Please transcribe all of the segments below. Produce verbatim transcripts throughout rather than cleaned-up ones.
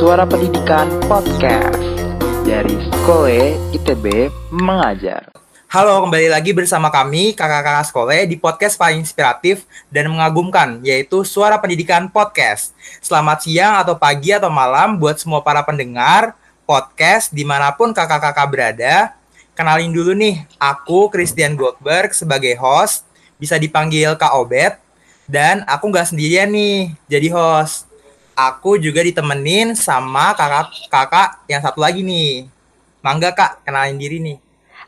Suara Pendidikan Podcast dari Sekole I T B Mengajar. Halo, kembali lagi bersama kami kakak-kakak Sekole di podcast paling inspiratif dan mengagumkan, yaitu Suara Pendidikan Podcast. Selamat siang atau pagi atau malam buat semua para pendengar podcast dimanapun kakak-kakak berada. Kenalin dulu nih, aku Christian Goldberg sebagai host, bisa dipanggil Kak Obet. Dan aku nggak sendirian nih jadi host. Aku juga ditemenin sama kakak-kakak yang satu lagi nih. Mangga Kak, kenalin diri nih.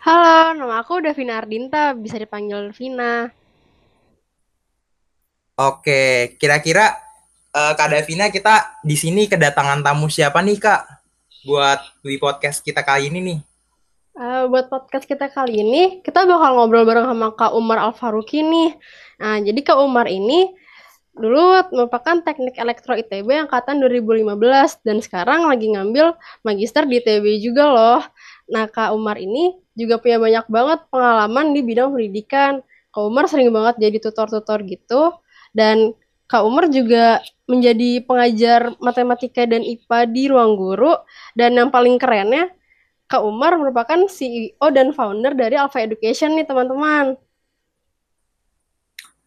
Halo, nama aku Davina Ardinta, bisa dipanggil Vina. Oke, kira-kira uh, Kak Davina, kita di sini kedatangan tamu siapa nih Kak? Buat di podcast kita kali ini nih. Uh, buat podcast kita kali ini, kita bakal ngobrol bareng sama Kak Umar Al-Faruqi nih. Nah, jadi Kak Umar ini dulu merupakan teknik elektro I T B angkatan dua ribu lima belas dan sekarang lagi ngambil magister di I T B juga loh. Nah, Kak Umar ini juga punya banyak banget pengalaman di bidang pendidikan. Kak Umar sering banget jadi tutor-tutor gitu, dan Kak Umar juga menjadi pengajar matematika dan I P A di Ruang Guru, dan yang paling kerennya Kak Umar merupakan C E O dan founder dari Alpha Education nih teman-teman.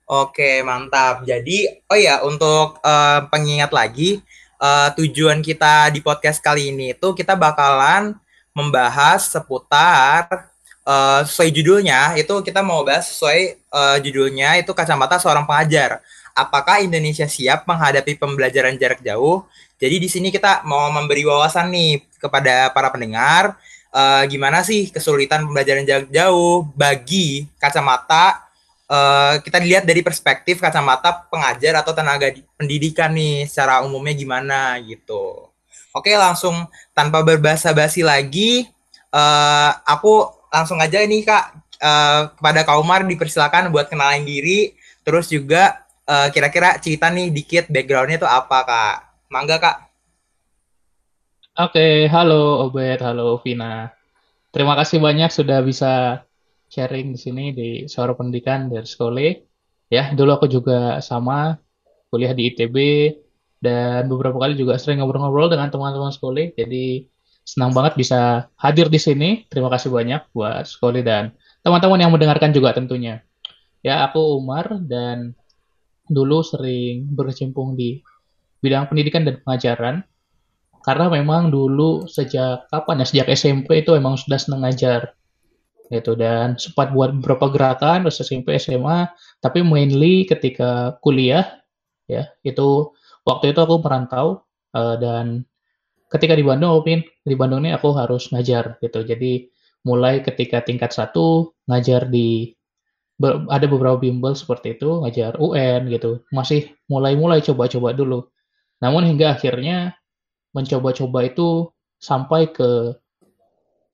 Oke, mantap. Jadi, oh ya, untuk uh, pengingat lagi, uh, tujuan kita di podcast kali ini itu kita bakalan membahas seputar, uh, sesuai judulnya, itu kita mau bahas sesuai uh, judulnya, itu kacamata seorang pengajar. Apakah Indonesia siap menghadapi pembelajaran jarak jauh? Jadi di sini kita mau memberi wawasan nih kepada para pendengar, uh, gimana sih kesulitan pembelajaran jarak jauh bagi kacamata, Uh, kita dilihat dari perspektif kacamata pengajar atau tenaga pendidikan nih secara umumnya gimana gitu. Oke, langsung tanpa berbasa-basi lagi, uh, aku langsung aja nih Kak, uh, kepada Kak Umar dipersilakan buat kenalin diri, terus juga uh, kira-kira cerita nih dikit backgroundnya itu apa Kak. Mangga Kak. Oke, halo Obet, halo Vina. Terima kasih banyak sudah bisa sharing di sini di Suara Pendidikan dari Sekole. Ya, dulu aku juga sama kuliah di I T B dan beberapa kali juga sering ngobrol-ngobrol dengan teman-teman Sekole. Jadi senang banget bisa hadir di sini. Terima kasih banyak buat Sekole dan teman-teman yang mendengarkan juga tentunya. Ya, aku Umar dan dulu sering berkecimpung di bidang pendidikan dan pengajaran. Karena memang dulu sejak kapan ya, sejak S M P itu emang sudah senang ngajar. Gitu, dan sempat buat beberapa gerakan terus S M P, S M A, tapi mainly ketika kuliah ya, itu waktu itu aku merantau uh, dan ketika di Bandung, aku pin di Bandung ini aku harus ngajar gitu. Jadi mulai ketika tingkat satu ngajar di ber, ada beberapa bimbel seperti itu, ngajar U N gitu. Masih mulai-mulai coba-coba dulu. Namun hingga akhirnya mencoba-coba itu sampai ke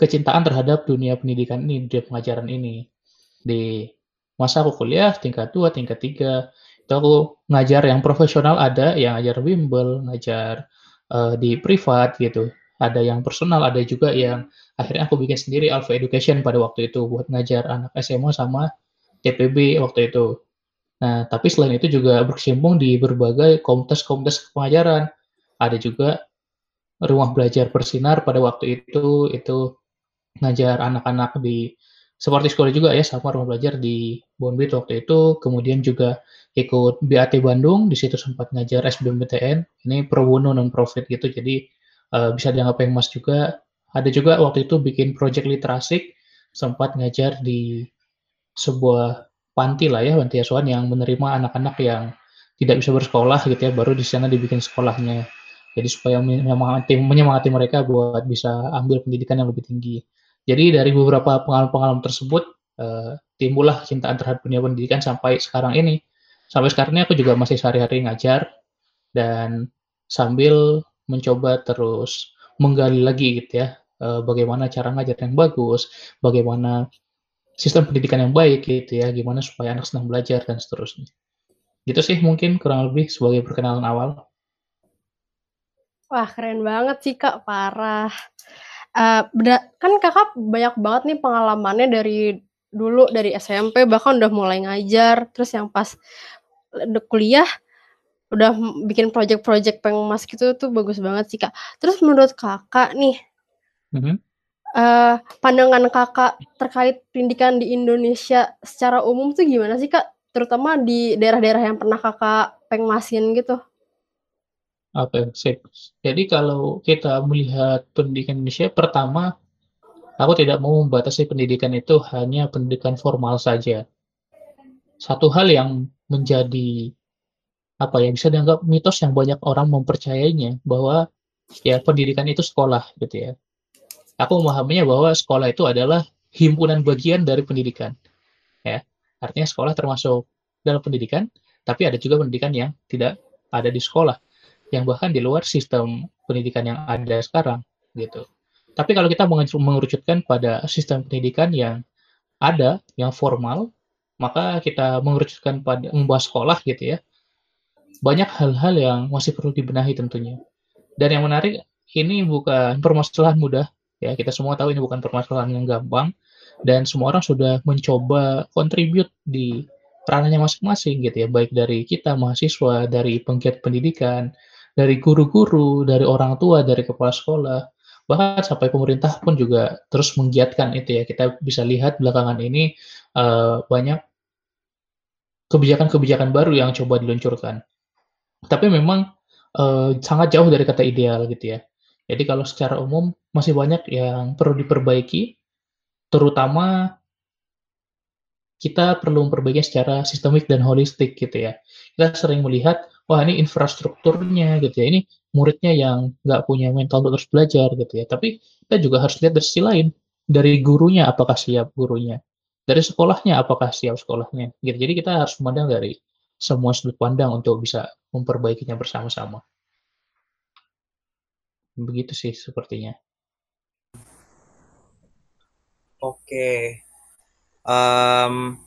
kecintaan terhadap dunia pendidikan ini, dunia pengajaran ini. Di masa aku kuliah, tingkat dua, tingkat tiga, itu aku ngajar yang profesional ada, yang ngajar bimbel, ngajar uh, di privat gitu. Ada yang personal, ada juga yang akhirnya aku bikin sendiri Alpha Education pada waktu itu, buat ngajar anak S M A sama T P B waktu itu. Nah, tapi selain itu juga berkecimpung di berbagai komunitas-komunitas pengajaran. Ada juga Ruang Belajar Bersinar pada waktu itu, itu ngajar anak-anak di seperti sekolah juga ya, sama Ruang Belajar di Bonbit waktu itu. Kemudian juga ikut B A T Bandung, di situ sempat ngajar S B M P T N, ini pro bono non-profit gitu, jadi uh, bisa dianggap pengmas juga. Ada juga waktu itu bikin project literasi, sempat ngajar di sebuah panti lah ya, panti asuhan yang menerima anak-anak yang tidak bisa bersekolah gitu ya, baru di sana dibikin sekolahnya. Jadi supaya menyemangati, menyemangati mereka buat bisa ambil pendidikan yang lebih tinggi. Jadi dari beberapa pengalaman-pengalaman tersebut, eh, timbullah cintaan terhadap dunia pendidikan sampai sekarang ini. Sampai sekarang ini aku juga masih sehari-hari ngajar, dan sambil mencoba terus menggali lagi gitu ya, eh, bagaimana cara ngajar yang bagus, bagaimana sistem pendidikan yang baik gitu ya, gimana supaya anak senang belajar, dan seterusnya. Gitu sih mungkin kurang lebih sebagai perkenalan awal. Wah, keren banget sih Kak, parah. Uh, beda, kan kakak banyak banget nih pengalamannya dari dulu, dari S M P, bahkan udah mulai ngajar, terus yang pas kuliah, udah bikin project-project pengmas gitu tuh bagus banget sih, Kak. Terus menurut Kakak nih, mm-hmm. uh, pandangan Kakak terkait pendidikan di Indonesia secara umum tuh gimana sih, Kak? Terutama di daerah-daerah yang pernah Kakak pengmasin gitu. Oke, sip. Jadi kalau kita melihat pendidikan Indonesia, pertama, aku tidak mau membatasi pendidikan itu hanya pendidikan formal saja. Satu hal yang menjadi apa ya, bisa dianggap mitos yang banyak orang mempercayainya, bahwa ya pendidikan itu sekolah gitu ya. Aku memahaminya bahwa sekolah itu adalah himpunan bagian dari pendidikan. Ya, artinya sekolah termasuk dalam pendidikan, tapi ada juga pendidikan yang tidak ada di sekolah, yang bahkan di luar sistem pendidikan yang ada sekarang gitu. Tapi kalau kita mengerucutkan pada sistem pendidikan yang ada, yang formal, maka kita mengerucutkan pada membahas sekolah gitu ya. Banyak hal-hal yang masih perlu dibenahi tentunya. Dan yang menarik, ini bukan permasalahan mudah. Ya, kita semua tahu ini bukan permasalahan yang gampang. Dan semua orang sudah mencoba kontribut di ranahnya masing-masing gitu ya. Baik dari kita, mahasiswa, dari penggiat pendidikan, dari guru-guru, dari orang tua, dari kepala sekolah. Bahkan sampai pemerintah pun juga terus menggiatkan itu ya. Kita bisa lihat belakangan ini uh, banyak kebijakan-kebijakan baru yang coba diluncurkan. Tapi memang eh, sangat jauh dari kata ideal gitu ya. Jadi kalau secara umum masih banyak yang perlu diperbaiki, terutama kita perlu memperbaiki secara sistemik dan holistik gitu ya. Kita sering melihat, wah ini infrastrukturnya gitu ya, ini muridnya yang nggak punya mental untuk terus belajar gitu ya. Tapi kita juga harus lihat dari sisi lain, dari gurunya apakah siap gurunya, dari sekolahnya apakah siap sekolahnya gitu. Jadi kita harus memandang dari semua sudut pandang untuk bisa memperbaikinya bersama-sama. Begitu sih sepertinya. Oke. Um,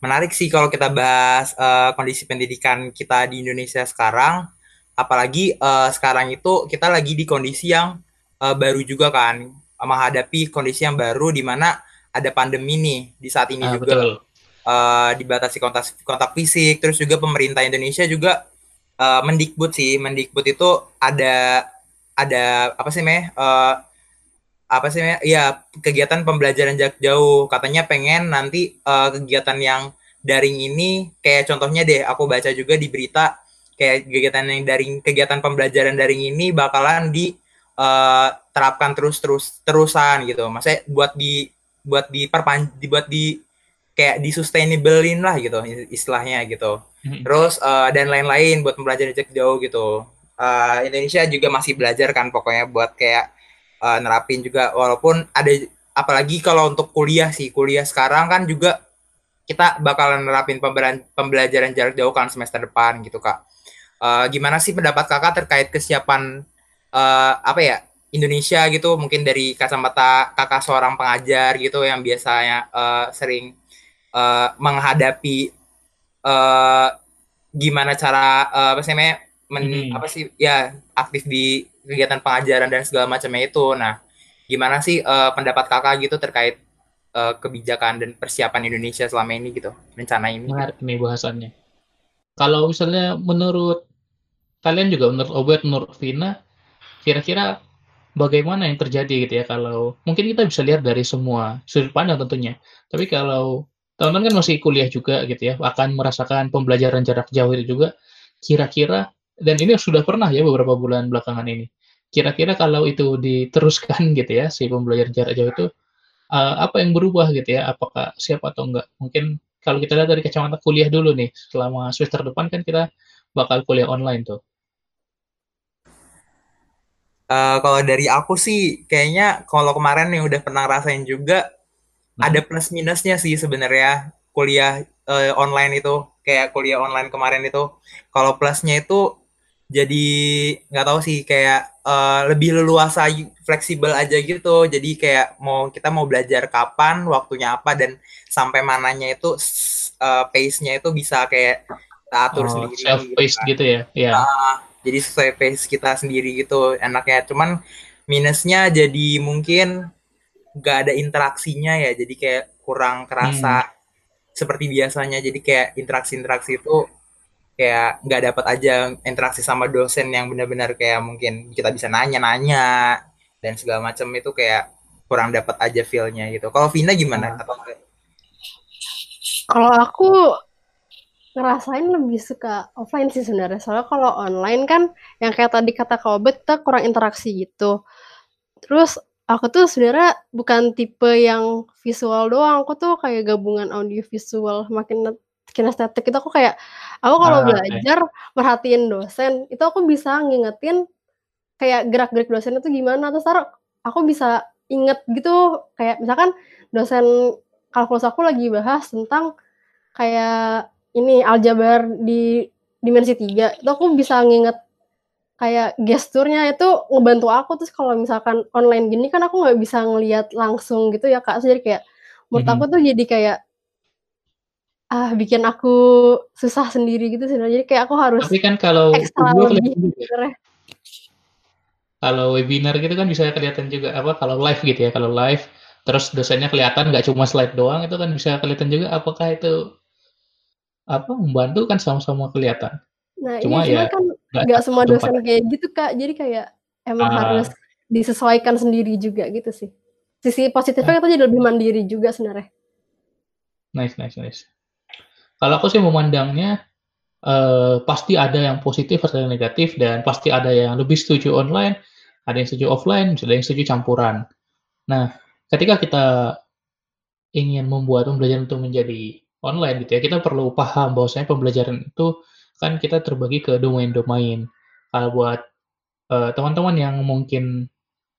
menarik sih kalau kita bahas uh, kondisi pendidikan kita di Indonesia sekarang. Apalagi uh, sekarang itu kita lagi di kondisi yang uh, baru juga kan. Menghadapi kondisi yang baru di mana ada pandemi nih di saat ini ah, juga. Betul. Uh, dibatasi kontak, kontak fisik, terus juga pemerintah Indonesia juga uh, mendikbud sih, mendikbud itu ada ada apa sih meh uh, apa sih meh ya kegiatan pembelajaran jarak jauh, katanya pengen nanti uh, kegiatan yang daring ini kayak contohnya deh aku baca juga di berita kayak kegiatan yang daring kegiatan pembelajaran daring ini bakalan diterapkan uh, terus terus terusan gitu, maksudnya buat di buat diperpan dibuat di kayak disustainable-in lah gitu istilahnya gitu. Terus uh, dan lain-lain buat pembelajaran jarak jauh gitu. Uh, Indonesia juga masih belajar kan pokoknya buat kayak uh, nerapin juga, walaupun ada apalagi kalau untuk kuliah sih, kuliah sekarang kan juga kita bakalan nerapin pembelajaran jarak jauh kan semester depan gitu, Kak. Uh, gimana sih pendapat Kakak terkait kesiapan uh, apa ya Indonesia gitu, mungkin dari kacamata Kakak seorang pengajar gitu yang biasanya uh, sering Uh, menghadapi uh, gimana cara uh, apa sih namanya hmm. apa sih ya aktif di kegiatan pengajaran dan segala macamnya itu. Nah, gimana sih uh, pendapat Kakak gitu terkait uh, kebijakan dan persiapan Indonesia selama ini gitu, rencana ini? Menarik nih bahasannya. Kalau misalnya menurut kalian juga, menurut Obed, menurut Vina, kira-kira bagaimana yang terjadi gitu ya? Kalau mungkin kita bisa lihat dari semua sudut pandang tentunya. Tapi kalau teman-teman kan masih kuliah juga gitu ya, akan merasakan pembelajaran jarak jauh itu juga. Kira-kira, dan ini sudah pernah ya beberapa bulan belakangan ini, kira-kira kalau itu diteruskan gitu ya, si pembelajaran jarak jauh itu, uh, apa yang berubah gitu ya, apakah siap atau enggak. Mungkin kalau kita lihat dari kacamata kuliah dulu nih, selama semester depan kan kita bakal kuliah online tuh. Uh, kalau dari aku sih, kayaknya kalau kemarin yang udah pernah rasain juga, ada plus minusnya sih sebenarnya kuliah eh, online itu, kayak kuliah online kemarin itu. Kalau plusnya itu jadi nggak tahu sih, kayak eh, lebih leluasa, fleksibel aja gitu. Jadi kayak mau kita mau belajar kapan, waktunya apa, dan sampai mananya itu eh, pace-nya itu bisa kayak kita atur oh, sendiri. Self pace gitu, kan. Gitu ya? Yeah. Uh, jadi sesuai pace kita sendiri gitu enaknya. Cuman minusnya jadi mungkin gak ada interaksinya ya, jadi kayak kurang kerasa hmm. seperti biasanya. Jadi kayak interaksi-interaksi itu kayak nggak dapat aja interaksi sama dosen yang benar-benar kayak mungkin kita bisa nanya-nanya dan segala macam, itu kayak kurang dapat aja feel-nya gitu. Kalau Vina gimana? Nah. Kalau aku ngerasain lebih suka offline sih sebenarnya. Soalnya kalau online kan yang kayak tadi kata Kak Obet, kita kurang interaksi gitu. Terus aku tuh sebenarnya bukan tipe yang visual doang, aku tuh kayak gabungan audio visual makin kinestetik itu. Aku kayak aku kalau ah, belajar okay. merhatiin dosen, itu aku bisa ngingetin kayak gerak-gerik dosen itu gimana. Terus taruh, aku bisa inget gitu, kayak misalkan dosen kalkulus aku lagi bahas tentang kayak ini aljabar di dimensi tiga, itu aku bisa nginget kayak gesturnya, itu ngebantu aku. Terus kalau misalkan online gini kan aku nggak bisa ngelihat langsung gitu ya Kak, jadi kayak menurut mm-hmm. aku tuh jadi kayak ah bikin aku susah sendiri gitu sih. Jadi kayak aku harus tapi kan kalau ekstra lebih ya. Kalau webinar gitu kan bisa kelihatan juga apa kalau live gitu ya, kalau live terus dosennya kelihatan nggak cuma slide doang, itu kan bisa kelihatan juga apakah itu apa membantu, kan sama-sama kelihatan. Nah, cuma iya, ya kan nggak semua dosen tempat. Kayak gitu Kak, jadi kayak emang ah. harus disesuaikan sendiri juga gitu sih. Sisi positifnya ah. itu jadi lebih mandiri juga sebenarnya. Nice, nice, nice. Kalau aku sih memandangnya eh, pasti ada yang positif, ada yang negatif, dan pasti ada yang lebih setuju online, ada yang setuju offline, ada yang setuju campuran. Nah, ketika kita ingin membuat pembelajaran untuk menjadi online gitu ya, kita perlu paham bahwasanya pembelajaran itu kan kita terbagi ke domain-domain. Kalau buat uh, teman-teman yang mungkin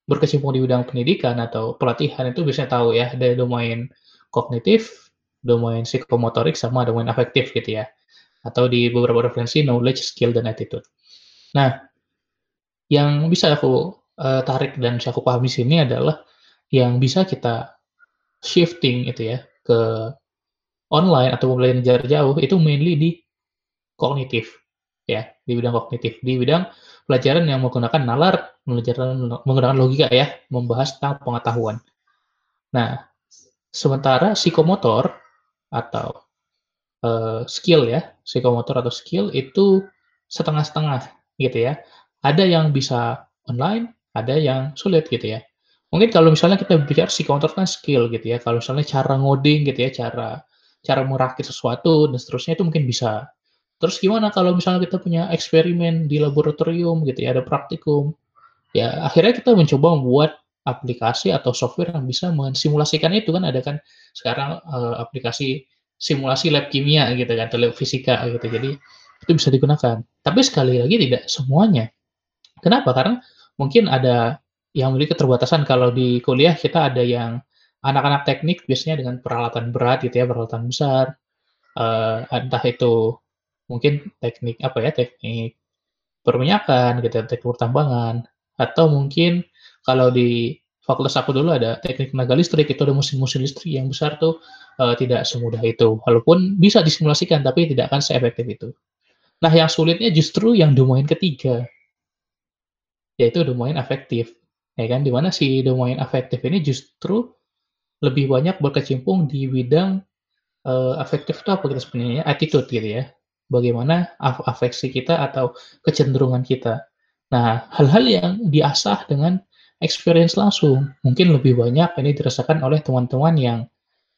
berkecimpung di bidang pendidikan atau pelatihan itu biasanya tahu ya, ada domain kognitif, domain psikomotorik, sama domain afektif gitu ya. Atau di beberapa referensi, knowledge, skill, dan attitude. Nah, yang bisa aku uh, tarik dan bisa aku pahami di sini adalah yang bisa kita shifting itu ya, ke online atau pembelajaran jarak jauh, itu mainly di kognitif ya, di bidang kognitif, di bidang pelajaran yang menggunakan nalar, pelajaran menggunakan logika ya, membahas tentang pengetahuan. Nah, sementara psikomotor atau uh, skill ya, psikomotor atau skill itu setengah-setengah gitu ya. Ada yang bisa online, ada yang sulit gitu ya. Mungkin kalau misalnya kita bicara psikomotor kan skill gitu ya. Kalau misalnya cara ngoding gitu ya, cara cara merakit sesuatu dan seterusnya itu mungkin bisa. Terus gimana kalau misalnya kita punya eksperimen di laboratorium gitu ya, ada praktikum. Ya, akhirnya kita mencoba membuat aplikasi atau software yang bisa mensimulasikan itu kan. Ada kan sekarang uh, aplikasi simulasi lab kimia gitu kan, atau lab fisika gitu. Jadi, itu bisa digunakan. Tapi sekali lagi tidak semuanya. Kenapa? Karena mungkin ada yang memiliki keterbatasan. Kalau di kuliah kita ada yang anak-anak teknik biasanya dengan peralatan berat gitu ya, peralatan besar. Uh, entah itu mungkin teknik apa ya, teknik perminyakan gitu, teknik pertambangan, atau mungkin kalau di fakultas aku dulu ada teknik tenaga listrik, itu ada mesin-mesin listrik yang besar tuh uh, tidak semudah itu, walaupun bisa disimulasikan tapi tidak akan seefektif itu. Nah, yang sulitnya justru yang domain ketiga, yaitu domain afektif ya kan, dimana si domain afektif ini justru lebih banyak berkecimpung di bidang uh, afektif itu apa kita sebenarnya, attitude gitu ya, bagaimana afeksi kita atau kecenderungan kita. Nah, hal-hal yang diasah dengan experience langsung, mungkin lebih banyak ini dirasakan oleh teman-teman yang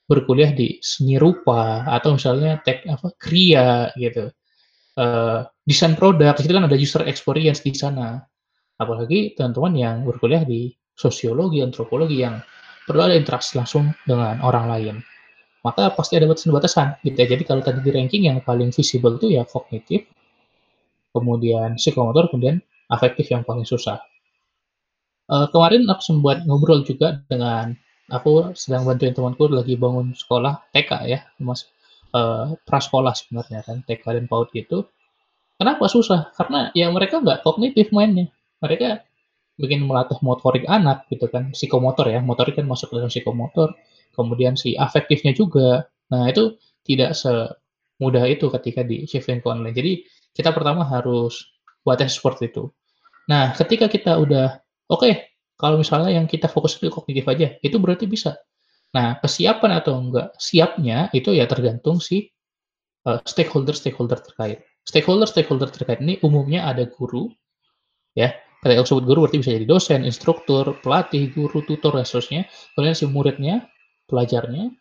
berkuliah di seni rupa, atau misalnya tek, apa, kriya, gitu. Uh, desain produk, itu kan ada user experience di sana. Apalagi teman-teman yang berkuliah di sosiologi, antropologi, yang perlu ada interaksi langsung dengan orang lain. Maka pasti ada batasan-batasan gitu ya. Jadi kalau tadi di ranking yang paling visible itu ya kognitif, kemudian psikomotor, kemudian afektif yang paling susah. Uh, kemarin aku sempat ngobrol juga dengan, aku sedang bantuin temanku lagi bangun sekolah T K ya, mas uh, prasekolah sebenarnya kan, T K dan PAUD gitu. Kenapa susah? Karena ya mereka nggak kognitif mainnya, mereka bikin melatih motorik anak gitu kan, psikomotor ya, motorik kan masuk dalam psikomotor. Kemudian si afektifnya juga. Nah, itu tidak semudah itu ketika di shifting ke online. Jadi, kita pertama harus buat tes seperti itu. Nah, ketika kita udah, oke, okay, kalau misalnya yang kita fokus ke kognitif aja, itu berarti bisa. Nah, kesiapan atau enggak siapnya, itu ya tergantung si uh, stakeholder-stakeholder terkait. Stakeholder-stakeholder terkait ini umumnya ada guru, ya. Kalau sebut guru berarti bisa jadi dosen, instruktur, pelatih, guru, tutor, dan seterusnya. Kemudian si muridnya, pelajarnya,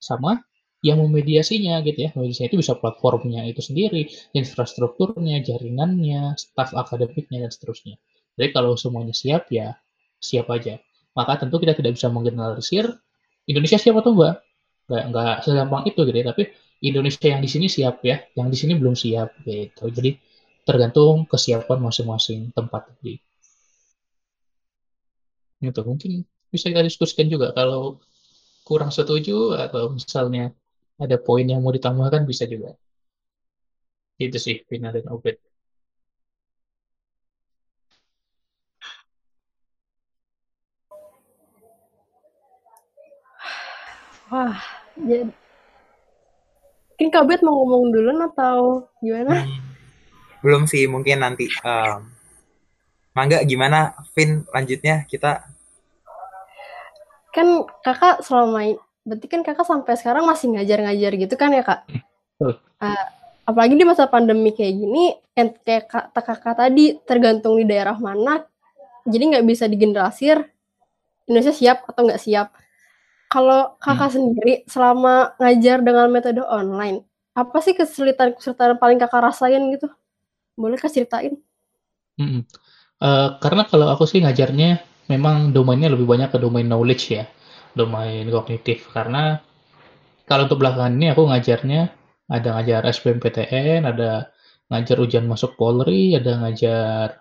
sama yang memediasinya gitu ya. Memediasinya itu bisa platformnya itu sendiri, infrastrukturnya, jaringannya, staf akademiknya, dan seterusnya. Jadi kalau semuanya siap, ya siap aja. Maka tentu kita tidak bisa menggeneralisir Indonesia siap atau enggak. Enggak, enggak segampang itu gitu ya. Tapi Indonesia yang di sini siap ya, yang di sini belum siap gitu. Jadi tergantung kesiapan masing-masing tempat tadi. Itu mungkin bisa kita diskusikan juga. Kalau kurang setuju atau misalnya ada poin yang mau ditambahkan bisa juga. Itu sih, Vina dan Obed. Wah, jadi mungkin Kak Obed mau ngomong dulu atau gimana? Hmm. Belum sih, mungkin nanti. Um, Mangga, gimana Vin lanjutnya kita? Kan kakak selama, berarti kan kakak sampai sekarang masih ngajar-ngajar gitu kan ya kak? Uh, apalagi di masa pandemi kayak gini, kayak kata kakak tadi, tergantung di daerah mana, jadi nggak bisa digeneralisir Indonesia siap atau nggak siap. Kalau kakak hmm. sendiri selama ngajar dengan metode online, apa sih kesulitan-kesulitan paling kakak rasain gitu? Boleh kak ceritain? Mm-hmm. Uh, karena kalau aku sih ngajarnya memang domainnya lebih banyak ke domain knowledge ya, domain kognitif. Karena kalau untuk belakangan ini aku ngajarnya ada ngajar S B M P T N, ada ngajar ujian masuk Polri, ada ngajar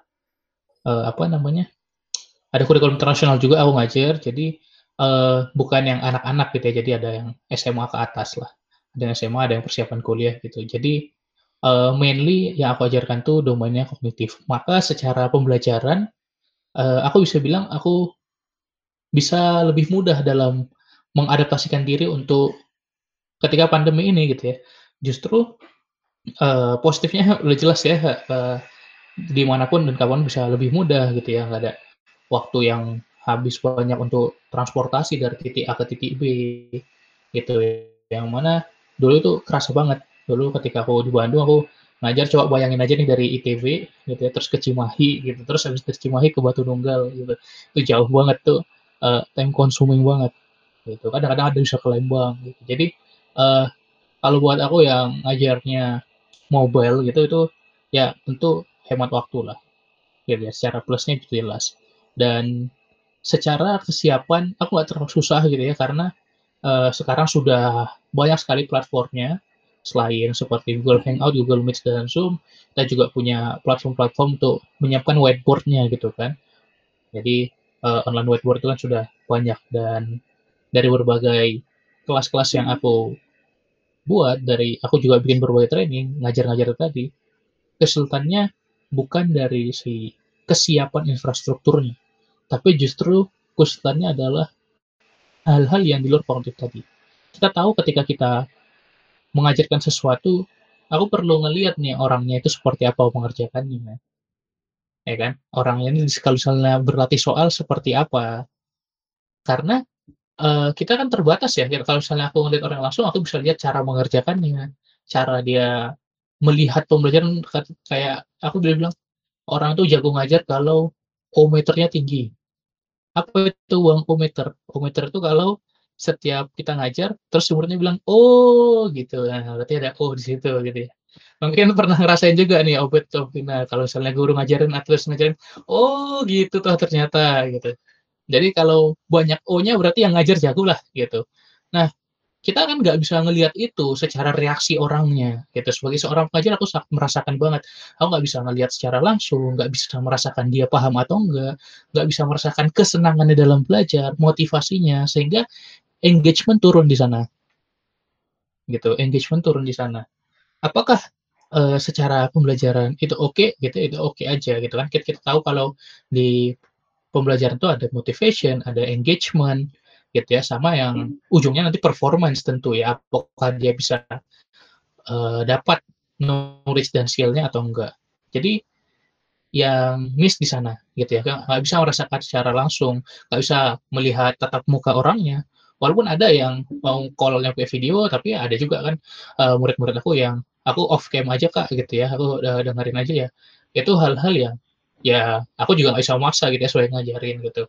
uh, apa namanya, ada kurikulum internasional juga aku ngajar. Jadi uh, bukan yang anak-anak gitu ya. Jadi ada yang S M A ke atas lah, ada yang S M A, ada yang persiapan kuliah gitu. Jadi Uh, mainly yang aku ajarkan tuh domainnya kognitif. Maka secara pembelajaran, uh, aku bisa bilang aku bisa lebih mudah dalam mengadaptasikan diri untuk ketika pandemi ini gitu ya. Justru uh, positifnya udah jelas ya, uh, dimanapun dan kapan bisa lebih mudah gitu ya. Nggak ada waktu yang habis banyak untuk transportasi dari titik A ke titik B gitu ya. Yang mana dulu tuh kerasa banget. Dulu ketika aku di Bandung, aku ngajar, coba bayangin aja nih dari I T B gitu ya, terus ke Cimahi gitu, terus habis dari Cimahi ke Batu Nunggal gitu, itu jauh banget tuh, uh, time consuming banget gitu. Kadang-kadang ada bisa ke Lembang gitu. Jadi uh, kalau buat aku yang ngajarnya mobile gitu, itu ya tentu hemat waktu lah gitu ya, secara plusnya gitu jelas. Dan secara kesiapan aku nggak terlalu susah gitu ya, karena uh, sekarang sudah banyak sekali platformnya. Selain seperti Google Hangout, Google Meet, dan Zoom, kita juga punya platform-platform untuk menyiapkan whiteboard-nya gitu kan. Jadi uh, online whiteboard itu kan sudah banyak, dan dari berbagai kelas-kelas yang aku buat, dari aku juga bikin berbagai training, ngajar-ngajar tadi, kesulitannya bukan dari si kesiapan infrastrukturnya, tapi justru kesulitannya adalah hal-hal yang di luar kognitif tadi. Kita tahu ketika kita mengajarkan sesuatu, aku perlu ngelihat nih orangnya itu seperti apa mengerjakannya, ya kan? Orangnya ini kalau misalnya berlatih soal seperti apa, karena uh, kita kan terbatas ya. Kalau misalnya aku ngelihat orang langsung, aku bisa lihat cara mengerjakannya, cara dia melihat pembelajaran. Kayak aku udah bilang orang itu jago ngajar kalau ohmmeternya tinggi. Apa itu bang ohmmeter? Ohmmeter itu kalau setiap kita ngajar, terus muridnya bilang, oh gitu, nah berarti ada oh di situ gitu ya. Mungkin pernah ngerasain juga nih, Obed, Tovina, kalau misalnya guru ngajarin atau ngajarin, oh gitu tuh ternyata gitu. Jadi kalau banyak O-nya berarti yang ngajar jago lah gitu. Nah, kita kan nggak bisa ngelihat itu secara reaksi orangnya gitu. Sebagai seorang pengajar, aku merasakan banget, aku nggak bisa ngelihat secara langsung, nggak bisa merasakan dia paham atau enggak, nggak bisa merasakan kesenangannya dalam belajar, motivasinya, sehingga engagement turun di sana, gitu. Engagement turun di sana. Apakah uh, secara pembelajaran itu oke, okay, gitu? Itu oke okay aja, gitu kan? Kita, kita tahu kalau di pembelajaran itu ada motivation, ada engagement, gitu ya. Sama yang hmm. ujungnya nanti performance tentu ya. Apakah dia bisa uh, dapat knowledge dan skill-nya atau enggak? Jadi yang miss di sana, gitu ya. Nggak bisa merasakan secara langsung, nggak bisa melihat tatap muka orangnya. Walaupun ada yang mau call-nya pakai video, tapi ada juga kan uh, murid-murid aku yang aku off cam aja kak gitu ya, aku udah dengerin aja ya. Itu hal-hal yang ya aku juga nggak bisa maksa gitu ya, soalnya ngajarin gitu.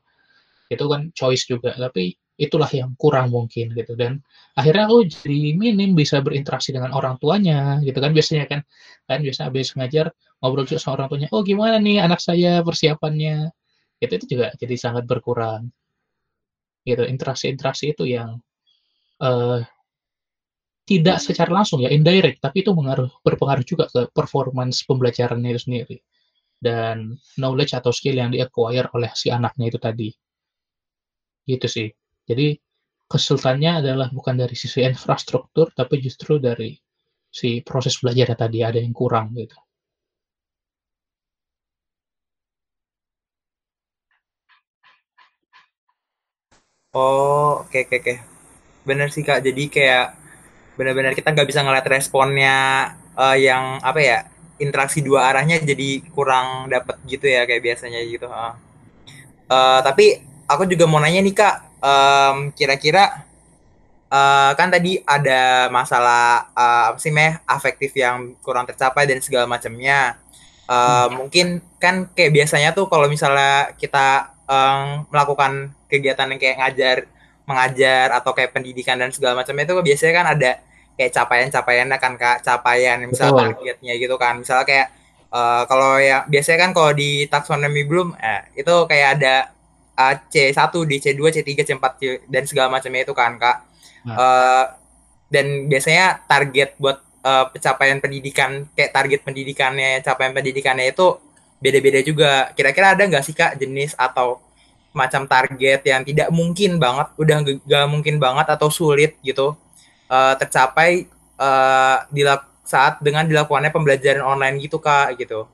Itu kan choice juga, tapi itulah yang kurang mungkin gitu. Dan akhirnya aku jadi minim bisa berinteraksi dengan orang tuanya gitu kan. Biasanya kan, kan biasanya habis ngajar ngobrol juga sama orang tuanya, oh gimana nih anak saya persiapannya gitu, itu juga jadi sangat berkurang gitu. Interaksi-interaksi itu yang uh, tidak secara langsung ya, indirect, tapi itu mengaruh, berpengaruh juga ke performance pembelajarannya itu sendiri dan knowledge atau skill yang di-acquire oleh si anaknya itu tadi gitu sih. Jadi kesulitannya adalah bukan dari sisi infrastruktur, tapi justru dari si proses belajarnya tadi ada yang kurang gitu. Oh, oke, oke, oke. Bener sih Kak, jadi kayak benar-benar kita nggak bisa ngeliat responnya uh, yang apa ya, interaksi dua arahnya jadi kurang dapat gitu ya kayak biasanya gitu. Uh. Uh, tapi aku juga mau nanya nih Kak, um, kira-kira uh, kan tadi ada masalah uh, apa sih meh afektif yang kurang tercapai dan segala macamnya. Uh, hmm. Mungkin kan kayak biasanya tuh kalau misalnya kita um, melakukan kegiatan yang kayak ngajar, mengajar atau kayak pendidikan dan segala macamnya itu biasanya kan ada kayak capaian-capaiannya kan Kak, capaian misalnya targetnya gitu kan. Misalnya kayak uh, kalau ya biasanya kan kalau di taksonomi belum eh, itu kayak ada uh, C satu, di C dua, C tiga, C empat dan segala macamnya itu kan Kak. Nah. Uh, dan biasanya target buat uh, pencapaian pendidikan, kayak target pendidikannya, capaian pendidikannya itu beda-beda juga. Kira-kira ada nggak sih Kak jenis atau macam target yang tidak mungkin banget, udah gak mungkin banget atau sulit gitu uh, tercapai uh, dilak- saat dengan dilakukannya pembelajaran online gitu Kak gitu.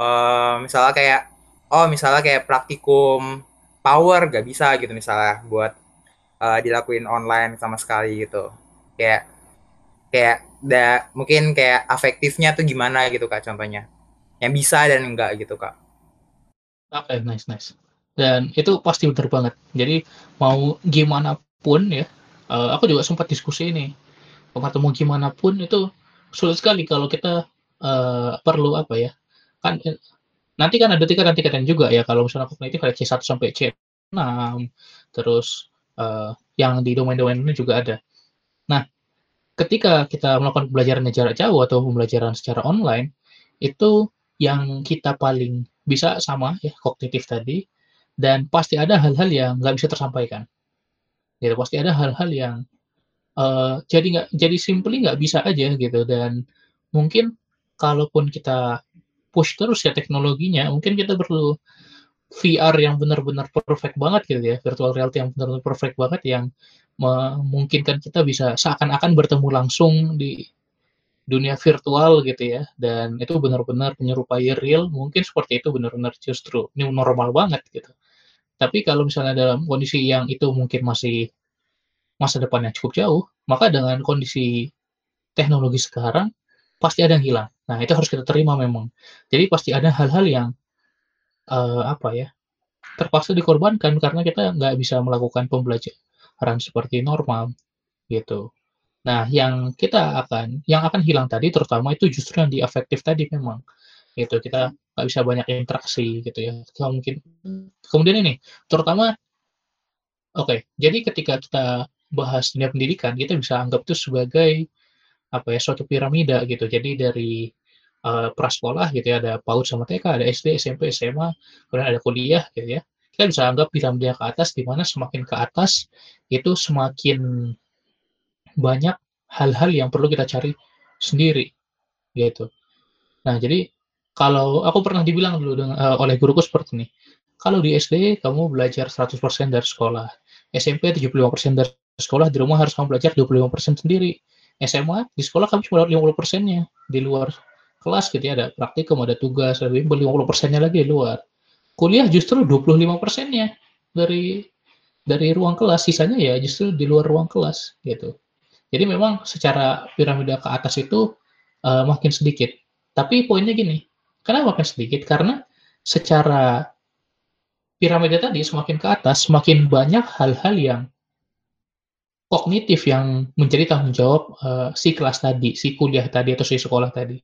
Uh, misalnya kayak oh misalnya kayak praktikum power gak bisa gitu misalnya buat uh, dilakuin online sama sekali gitu. Kayak kayak da, mungkin kayak afektifnya tuh gimana gitu Kak contohnya. Yang bisa dan enggak gitu Kak. Oke, okay, nice nice. Dan itu pasti benar banget. Jadi mau gimana pun ya, uh, aku juga sempat diskusi ini. Atau mau gimana pun itu sulit sekali kalau kita uh, perlu apa ya. Kan nanti kan ada tingkatan-tingkatan juga ya, kalau misalnya kognitif ada C satu sampai C enam, terus uh, yang di domain-domain ini juga ada. Nah, ketika kita melakukan pembelajarannya jarak jauh atau pembelajaran secara online, itu yang kita paling bisa sama ya, kognitif tadi. Dan pasti ada hal-hal yang nggak bisa tersampaikan. Gitu, pasti ada hal-hal yang uh, jadi nggak jadi simply nggak bisa aja gitu. Dan mungkin kalaupun kita push terus ya teknologinya, mungkin kita perlu V R yang benar-benar perfect banget gitu ya, virtual reality yang benar-benar perfect banget yang memungkinkan kita bisa seakan-akan bertemu langsung di dunia virtual gitu ya, dan itu benar-benar menyerupai real. Mungkin seperti itu benar-benar justru ini normal banget gitu. Tapi kalau misalnya dalam kondisi yang itu mungkin masih masa depan yang cukup jauh, maka dengan kondisi teknologi sekarang, pasti ada yang hilang. Nah, itu harus kita terima memang. Jadi pasti ada hal-hal yang, uh, apa ya, terpaksa dikorbankan karena kita nggak bisa melakukan pembelajaran seperti normal, gitu. Nah, yang kita akan, yang akan hilang tadi, terutama itu justru yang diafektif tadi memang. Gitu, kita nggak bisa banyak interaksi gitu ya. Kalau mungkin kemudian ini terutama oke okay, jadi ketika kita bahas dunia pendidikan, kita bisa anggap itu sebagai apa ya, suatu piramida gitu. Jadi dari uh, prasekolah gitu ya, ada PAUD sama T K, ada S D, S M P, S M A, kemudian ada kuliah gitu ya. Kita bisa anggap piramida ke atas, di mana semakin ke atas itu semakin banyak hal-hal yang perlu kita cari sendiri gitu. Nah, jadi kalau aku pernah dibilang dulu dengan, uh, oleh guruku seperti ini, kalau di S D kamu belajar seratus persen dari sekolah, S M P tujuh puluh lima persen dari sekolah, di rumah harus kamu belajar dua puluh lima persen sendiri, S M A di sekolah kamu cuma lima puluh persen-nya di luar kelas gitu ya, ada praktikum, ada tugas, ada bimbel, lima puluh persen-nya lagi di luar. Kuliah justru dua puluh lima persen-nya dari dari ruang kelas, sisanya ya justru di luar ruang kelas gitu. Jadi memang secara piramida ke atas itu uh, makin sedikit. Tapi poinnya gini, kenapa makin sedikit? Karena secara piramida tadi semakin ke atas, semakin banyak hal-hal yang kognitif yang menjadi tanggung jawab uh, si kelas tadi, si kuliah tadi, atau si sekolah tadi.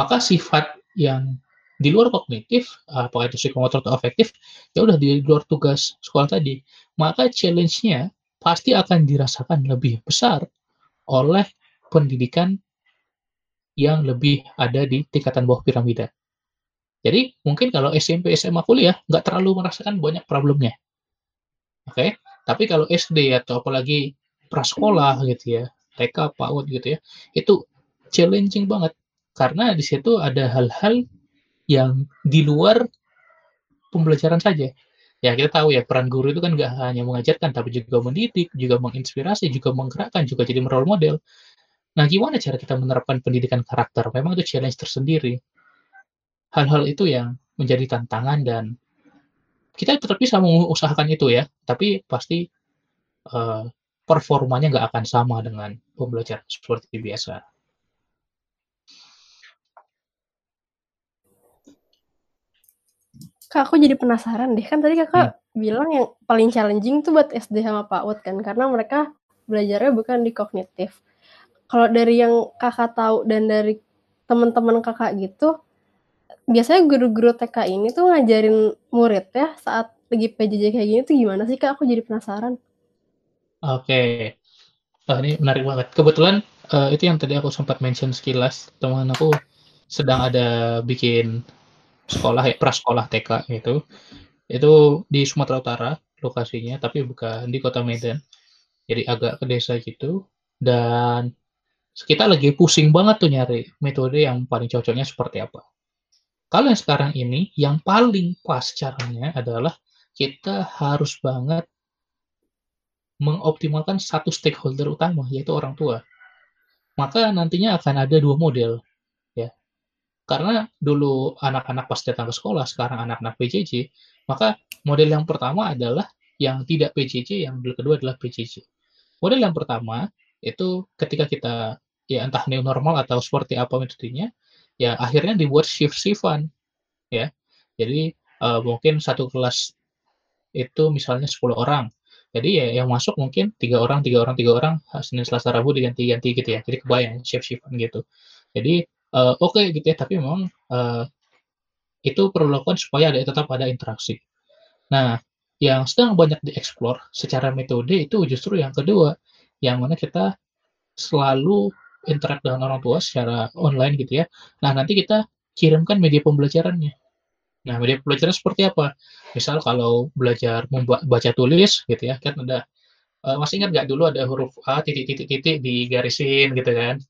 Maka sifat yang di luar kognitif, apakah itu psikomotor atau afektif, ya udah di luar tugas sekolah tadi. Maka challenge-nya pasti akan dirasakan lebih besar oleh pendidikan yang lebih ada di tingkatan bawah piramida. Jadi, mungkin kalau S M P, S M A, kuliah, nggak terlalu merasakan banyak problemnya. Oke? Tapi kalau S D atau apalagi prasekolah gitu ya, T K, PAUD gitu ya, itu challenging banget. Karena di situ ada hal-hal yang di luar pembelajaran saja. Ya kita tahu ya, peran guru itu kan nggak hanya mengajarkan, tapi juga mendidik, juga menginspirasi, juga menggerakkan, juga jadi role model. Nah gimana cara kita menerapkan pendidikan karakter? Memang itu challenge tersendiri. Hal-hal itu yang menjadi tantangan dan kita tetap bisa mengusahakan itu ya, tapi pasti uh, performanya nggak akan sama dengan pembelajaran seperti biasa. Kak, aku jadi penasaran deh. Kan tadi kakak hmm. bilang yang paling challenging tuh buat S D sama PAUD kan, karena mereka belajarnya bukan di kognitif. Kalau dari yang kakak tahu dan dari teman-teman kakak gitu, biasanya guru-guru T K ini tuh ngajarin murid ya saat lagi P J J kayak gini tuh gimana sih Kak? Aku jadi penasaran. Oke. Wah, ini menarik banget. Kebetulan uh, itu yang tadi aku sempat mention sekilas. Teman aku sedang ada bikin sekolah ya, prasekolah T K gitu. Itu di Sumatera Utara lokasinya, tapi bukan di Kota Medan. Jadi agak ke desa gitu. Dan kita lagi pusing banget tuh nyari metode yang paling cocoknya seperti apa. Kalau yang sekarang ini, yang paling pas caranya adalah kita harus banget mengoptimalkan satu stakeholder utama, yaitu orang tua. Maka nantinya akan ada dua model. Karena dulu anak-anak pas datang ke sekolah, sekarang anak-anak P J J, maka model yang pertama adalah yang tidak P J J, yang kedua adalah P J J. Model yang pertama itu ketika kita, ya entah new normal atau seperti apa metodenya, ya akhirnya dibuat shift-shiftan. Ya. Jadi uh, mungkin satu kelas itu misalnya sepuluh orang. Jadi ya yang masuk mungkin tiga orang, tiga orang, tiga orang, Senin, Selasa, Rabu diganti-ganti gitu ya. Jadi kebayang shift-shiftan gitu. Jadi Uh, oke okay, gitu ya, tapi memang uh, itu perlu lakukan supaya ada, tetap ada interaksi. Nah, yang sedang banyak dieksplor secara metode itu justru yang kedua, yang mana kita selalu interact dengan orang tua secara online gitu ya. Nah, nanti kita kirimkan media pembelajarannya. Nah, media pembelajaran seperti apa? Misal kalau belajar membaca tulis gitu ya, kan ada, uh, masih ingat nggak dulu ada huruf A, titik-titik-titik digarisin gitu kan?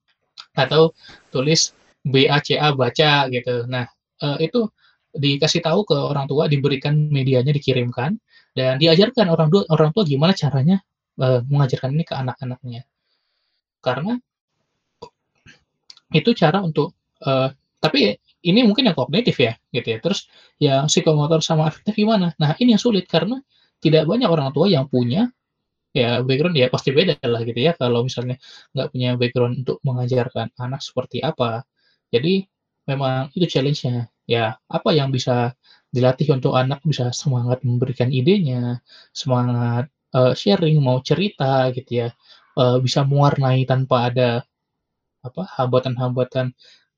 Atau tulis B A C A baca gitu. Nah, eh, itu dikasih tahu ke orang tua, diberikan medianya, dikirimkan dan diajarkan orang tua orang tua gimana caranya eh, mengajarkan ini ke anak-anaknya. Karena itu cara untuk eh, tapi ini mungkin yang kognitif ya, gitu ya. Terus yang psikomotor sama afektif gimana? Nah, ini yang sulit karena tidak banyak orang tua yang punya ya background, ya pasti beda lah gitu ya, kalau misalnya nggak punya background untuk mengajarkan anak seperti apa. Jadi memang itu challenge-nya ya, apa yang bisa dilatih untuk anak bisa semangat memberikan idenya, semangat uh, sharing, mau cerita gitu ya, uh, bisa mewarnai tanpa ada apa hambatan-hambatan,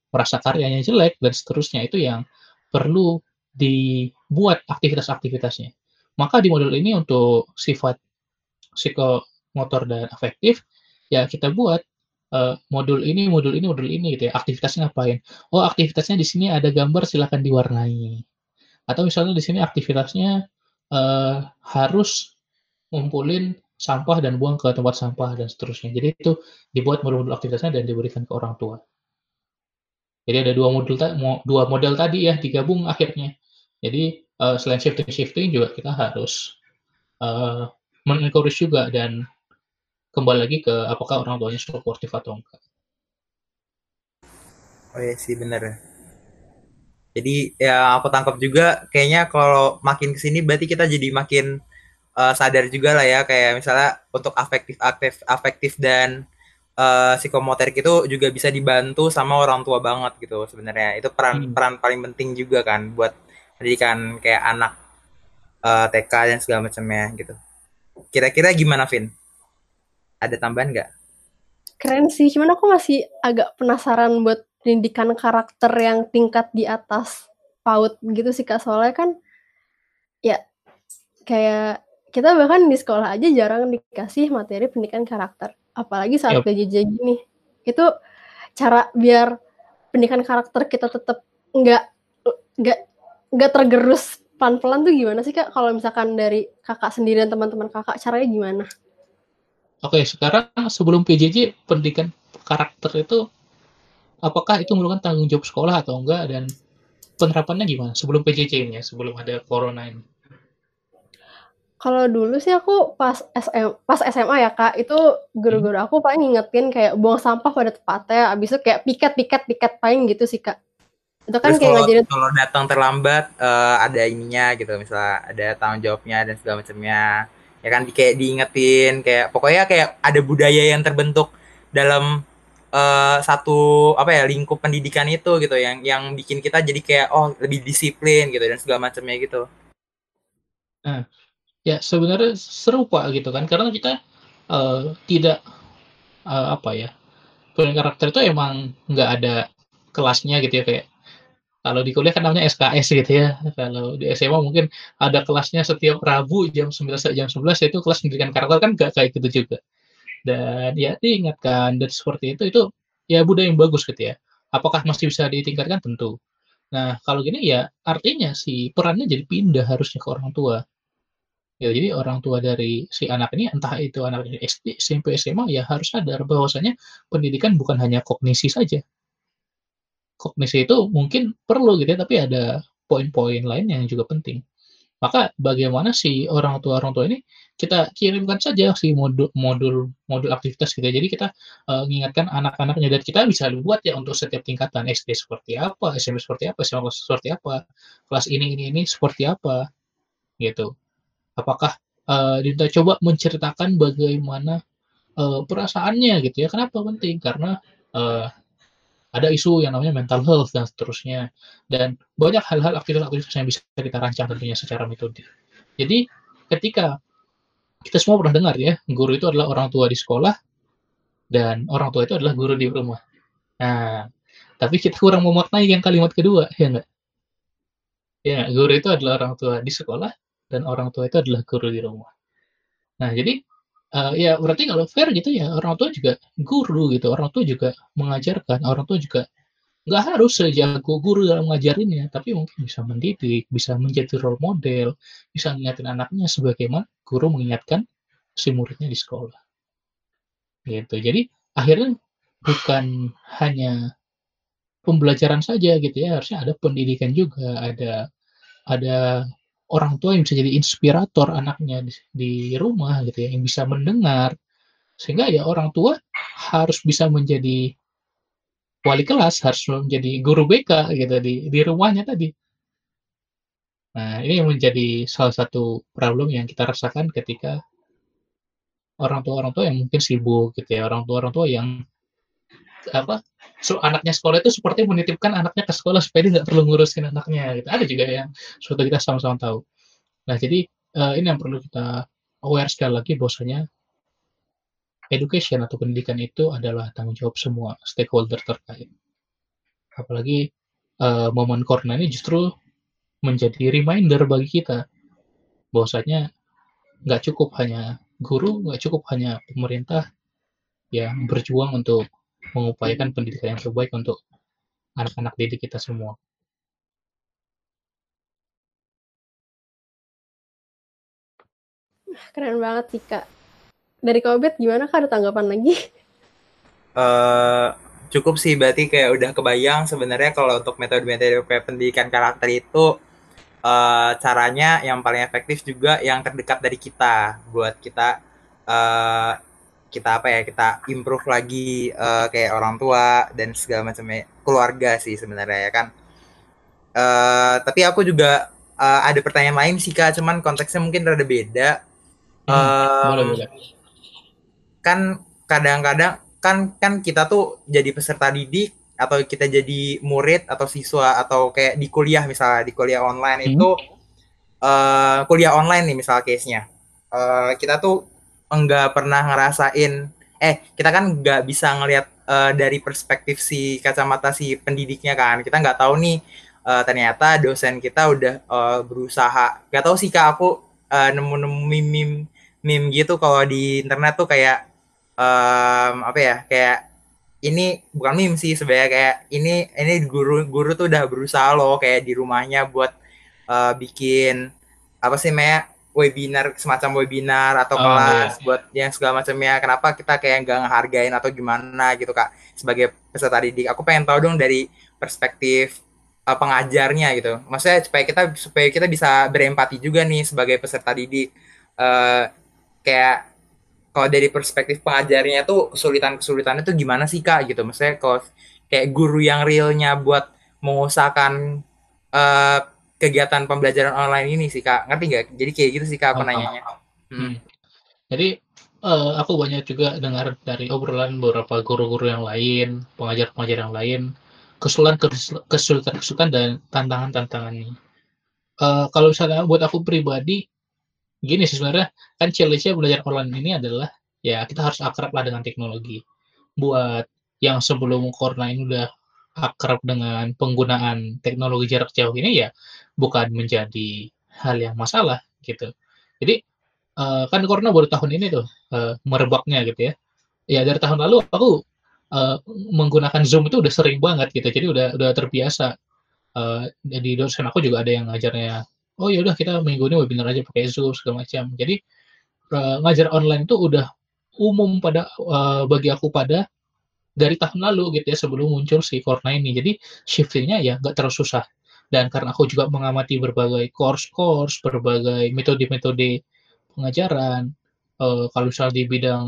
merasa karyanya jelek dan seterusnya. Itu yang perlu dibuat aktivitas-aktivitasnya. Maka di model ini untuk sifat psikomotor dan afektif, ya kita buat uh, modul ini, modul ini, modul ini gitu ya. Aktivitasnya ngapain? Oh, aktivitasnya di sini ada gambar, silakan diwarnai. Atau misalnya di sini aktivitasnya uh, harus ngumpulin sampah dan buang ke tempat sampah dan seterusnya. Jadi itu dibuat modul-modul aktivitasnya dan diberikan ke orang tua. Jadi ada dua modul ta- dua model tadi ya digabung akhirnya. Jadi uh, selain shifting-shifting juga kita harus uh, men-encourage juga dan kembali lagi ke apakah orang tuanya supportive atau enggak. Oh iya sih, benar. Jadi ya aku tangkap juga kayaknya kalau makin kesini berarti kita jadi makin uh, sadar juga lah ya, kayak misalnya untuk afektif aktif afektif dan uh, psikomotorik itu juga bisa dibantu sama orang tua banget gitu sebenarnya. Itu peran hmm. peran paling penting juga kan buat pendidikan kayak anak uh, T K dan segala macamnya gitu. Kira-kira gimana, Vin? Ada tambahan nggak? Keren sih, cuman aku masih agak penasaran buat pendidikan karakter yang tingkat di atas PAUD gitu sih Kak. Soalnya kan ya kayak kita bahkan di sekolah aja jarang dikasih materi pendidikan karakter. Apalagi saat yep. P J J gini. Itu cara biar pendidikan karakter kita tetap nggak nggak nggak tergerus pelan-pelan tuh gimana sih Kak? Kalau misalkan dari kakak sendiri dan teman-teman kakak, caranya gimana? Oke, sekarang sebelum P J J, pendidikan karakter itu apakah itu merupakan tanggung jawab sekolah atau enggak, dan penerapannya gimana sebelum P J J ini ya, sebelum ada corona ini? Kalau dulu sih aku pas S M, pas S M A ya Kak, itu guru-guru aku paling ngingetin kayak buang sampah pada tempatnya, abis itu kayak piket-piket-piket paling gitu sih Kak. Itu kan terus kayak kalau, ngajarin kalau datang terlambat uh, ada ininya gitu, misalnya ada tanggung jawabnya dan segala macamnya ya kan, di, kayak diingetin kayak pokoknya kayak ada budaya yang terbentuk dalam uh, satu apa ya lingkup pendidikan itu gitu, yang yang bikin kita jadi kayak oh lebih disiplin gitu dan segala macamnya gitu. Nah, ya sebenarnya serupa gitu kan, karena kita uh, tidak uh, apa ya pendidikan karakter itu emang nggak ada kelasnya gitu ya, kayak kalau di kuliah kan namanya S K S gitu ya. Kalau di S M A mungkin ada kelasnya setiap Rabu jam sembilan jam sebelas itu kelas pendidikan karakter, kan gak kayak gitu juga. Dan ya diingatkan dan seperti itu itu ya budaya yang bagus gitu ya. Apakah masih bisa ditingkatkan? Tentu. Nah, kalau gini ya artinya si perannya jadi pindah harusnya ke orang tua. Ya, jadi orang tua dari si anak ini, entah itu anak ini S D, S M P, S M A, ya harus sadar bahwasanya pendidikan bukan hanya kognisi saja. Kognisi itu mungkin perlu gitu ya, tapi ada poin-poin lain yang juga penting. Maka bagaimana si orang tua-orang tua ini kita kirimkan saja si modul-modul aktivitas gitu ya. Jadi kita uh, mengingatkan anak-anaknya, dan kita bisa buat ya untuk setiap tingkatan, S D seperti apa, S M P seperti apa, S M A seperti apa, kelas ini, ini, ini seperti apa gitu. Apakah uh, kita coba menceritakan bagaimana uh, perasaannya gitu ya. Kenapa penting? Karena uh, ada isu yang namanya mental health dan seterusnya. Dan banyak hal-hal aktivitas-aktivitas yang bisa kita rancang tentunya secara metode. Jadi ketika kita semua pernah dengar ya, guru itu adalah orang tua di sekolah dan orang tua itu adalah guru di rumah. Nah, tapi kita kurang memaknai yang kalimat kedua, ya enggak? Ya, guru itu adalah orang tua di sekolah dan orang tua itu adalah guru di rumah. Nah, jadi Uh, ya berarti kalau fair gitu ya, orang tua juga guru gitu, orang tua juga mengajarkan, orang tua juga nggak harus sejago guru dalam mengajarinnya, tapi mungkin bisa mendidik, bisa menjadi role model, bisa mengingatkan anaknya sebagaimana guru mengingatkan si muridnya di sekolah gitu. Jadi akhirnya bukan hanya pembelajaran saja gitu ya, harusnya ada pendidikan juga, ada ada orang tua yang bisa jadi inspirator anaknya di, di rumah gitu ya, yang bisa mendengar, sehingga ya orang tua harus bisa menjadi wali kelas, harus menjadi guru B K gitu di di rumahnya tadi. Nah, ini menjadi salah satu problem yang kita rasakan ketika orang tua orang tua yang mungkin sibuk gitu ya, orang tua orang tua yang apa, so, anaknya sekolah itu seperti menitipkan anaknya ke sekolah supaya dia nggak perlu ngurusin anaknya gitu. Ada juga yang suatu kita sama-sama tahu. Nah, jadi uh, ini yang perlu kita aware sekali lagi bahwasanya education atau pendidikan itu adalah tanggung jawab semua stakeholder terkait. Apalagi uh, momen corona ini justru menjadi reminder bagi kita bahwasanya nggak cukup hanya guru, nggak cukup hanya pemerintah yang berjuang untuk mengupayakan pendidikan yang terbaik untuk anak-anak didik kita semua. Keren banget sih Kak. Dari Kobet gimana Kak, ada tanggapan lagi? Uh, cukup sih, berarti kayak udah kebayang sebenarnya kalau untuk metode-metode pendidikan karakter itu uh, caranya yang paling efektif juga yang terdekat dari kita buat kita uh, kita apa ya kita improve lagi uh, kayak orang tua dan segala macamnya, keluarga sih sebenarnya ya kan. Uh, tapi aku juga uh, ada pertanyaan lain sih Kak, cuman konteksnya mungkin rada beda. Um, hmm, kan kadang-kadang kan kan kita tuh jadi peserta didik atau kita jadi murid atau siswa, atau kayak di kuliah misalnya, di kuliah online hmm. itu uh, kuliah online nih misal case-nya, uh, kita tuh nggak pernah ngerasain, eh kita kan nggak bisa ngelihat uh, dari perspektif si kacamata si pendidiknya kan, kita nggak tahu nih uh, ternyata dosen kita udah uh, berusaha. Nggak tahu sih Kak, aku uh, nemu-nemu meme meme gitu kalau di internet tuh kayak um, apa ya, kayak ini bukan meme sih sebenarnya, kayak ini ini guru guru tuh udah berusaha loh kayak di rumahnya buat uh, bikin apa sih namanya, webinar, semacam webinar atau oh, kelas iya. buat yang segala macamnya. Kenapa kita kayak nggak ngehargain atau gimana gitu Kak sebagai peserta didik? Aku pengen tahu dong dari perspektif uh, pengajarnya gitu, maksudnya supaya kita supaya kita bisa berempati juga nih sebagai peserta didik. Uh, kayak kalau dari perspektif pengajarnya tuh kesulitan-kesulitannya tuh gimana sih Kak gitu? Maksudnya kalau kayak guru yang realnya buat mengusahakan uh, kegiatan pembelajaran online ini sih Kak, ngerti nggak? Jadi kayak gitu sih Kak apa nanyanya. Hmm. Jadi uh, aku banyak juga dengar dari obrolan beberapa guru-guru yang lain, pengajar-pengajar yang lain, kesulitan-kesulitan dan tantangan-tantangannya. Uh, kalau misalnya buat aku pribadi, gini sih sebenarnya, kan challenge-nya belajar online ini adalah ya kita harus akrab lah dengan teknologi. Buat yang sebelum corona ini udah akrab dengan penggunaan teknologi jarak jauh ini, ya bukan menjadi hal yang masalah gitu. Jadi uh, kan corona baru tahun ini tuh uh, merebaknya gitu ya. Ya dari tahun lalu aku uh, menggunakan Zoom itu udah sering banget gitu. Jadi udah udah terbiasa. Uh, jadi dosen aku juga ada yang ngajarnya, oh ya udah kita minggu ini webinar aja pakai Zoom segala macam. Jadi uh, ngajar online itu udah umum pada uh, bagi aku pada dari tahun lalu gitu ya, sebelum muncul si corona ini. Jadi shiftingnya ya nggak terlalu susah. Dan karena aku juga mengamati berbagai course-course, berbagai metode-metode pengajaran. Uh, kalau misalnya di bidang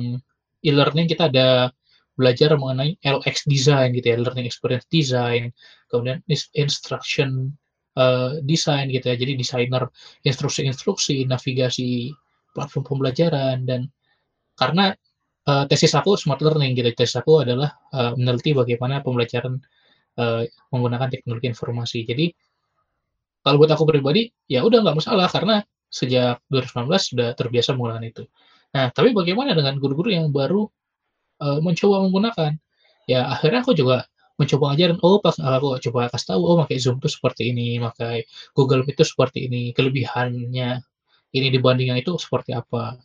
e-learning kita ada belajar mengenai L X design gitu ya, learning experience design, kemudian instruction Uh, desain gitu ya, jadi desainer instruksi-instruksi, navigasi platform pembelajaran. Dan karena uh, tesis aku smart learning gitu, tesis aku adalah uh, meneliti bagaimana pembelajaran uh, menggunakan teknologi informasi. Jadi kalau buat aku pribadi ya udah nggak masalah karena sejak dua ribu sembilan belas sudah terbiasa menggunakan itu. Nah tapi bagaimana dengan guru-guru yang baru uh, mencoba menggunakan? Ya akhirnya aku juga mencoba ngajarin, oh pas aku coba kasih tahu, oh pakai Zoom itu seperti ini, pakai Google Meet itu seperti ini, kelebihannya ini dibandingkan itu seperti apa.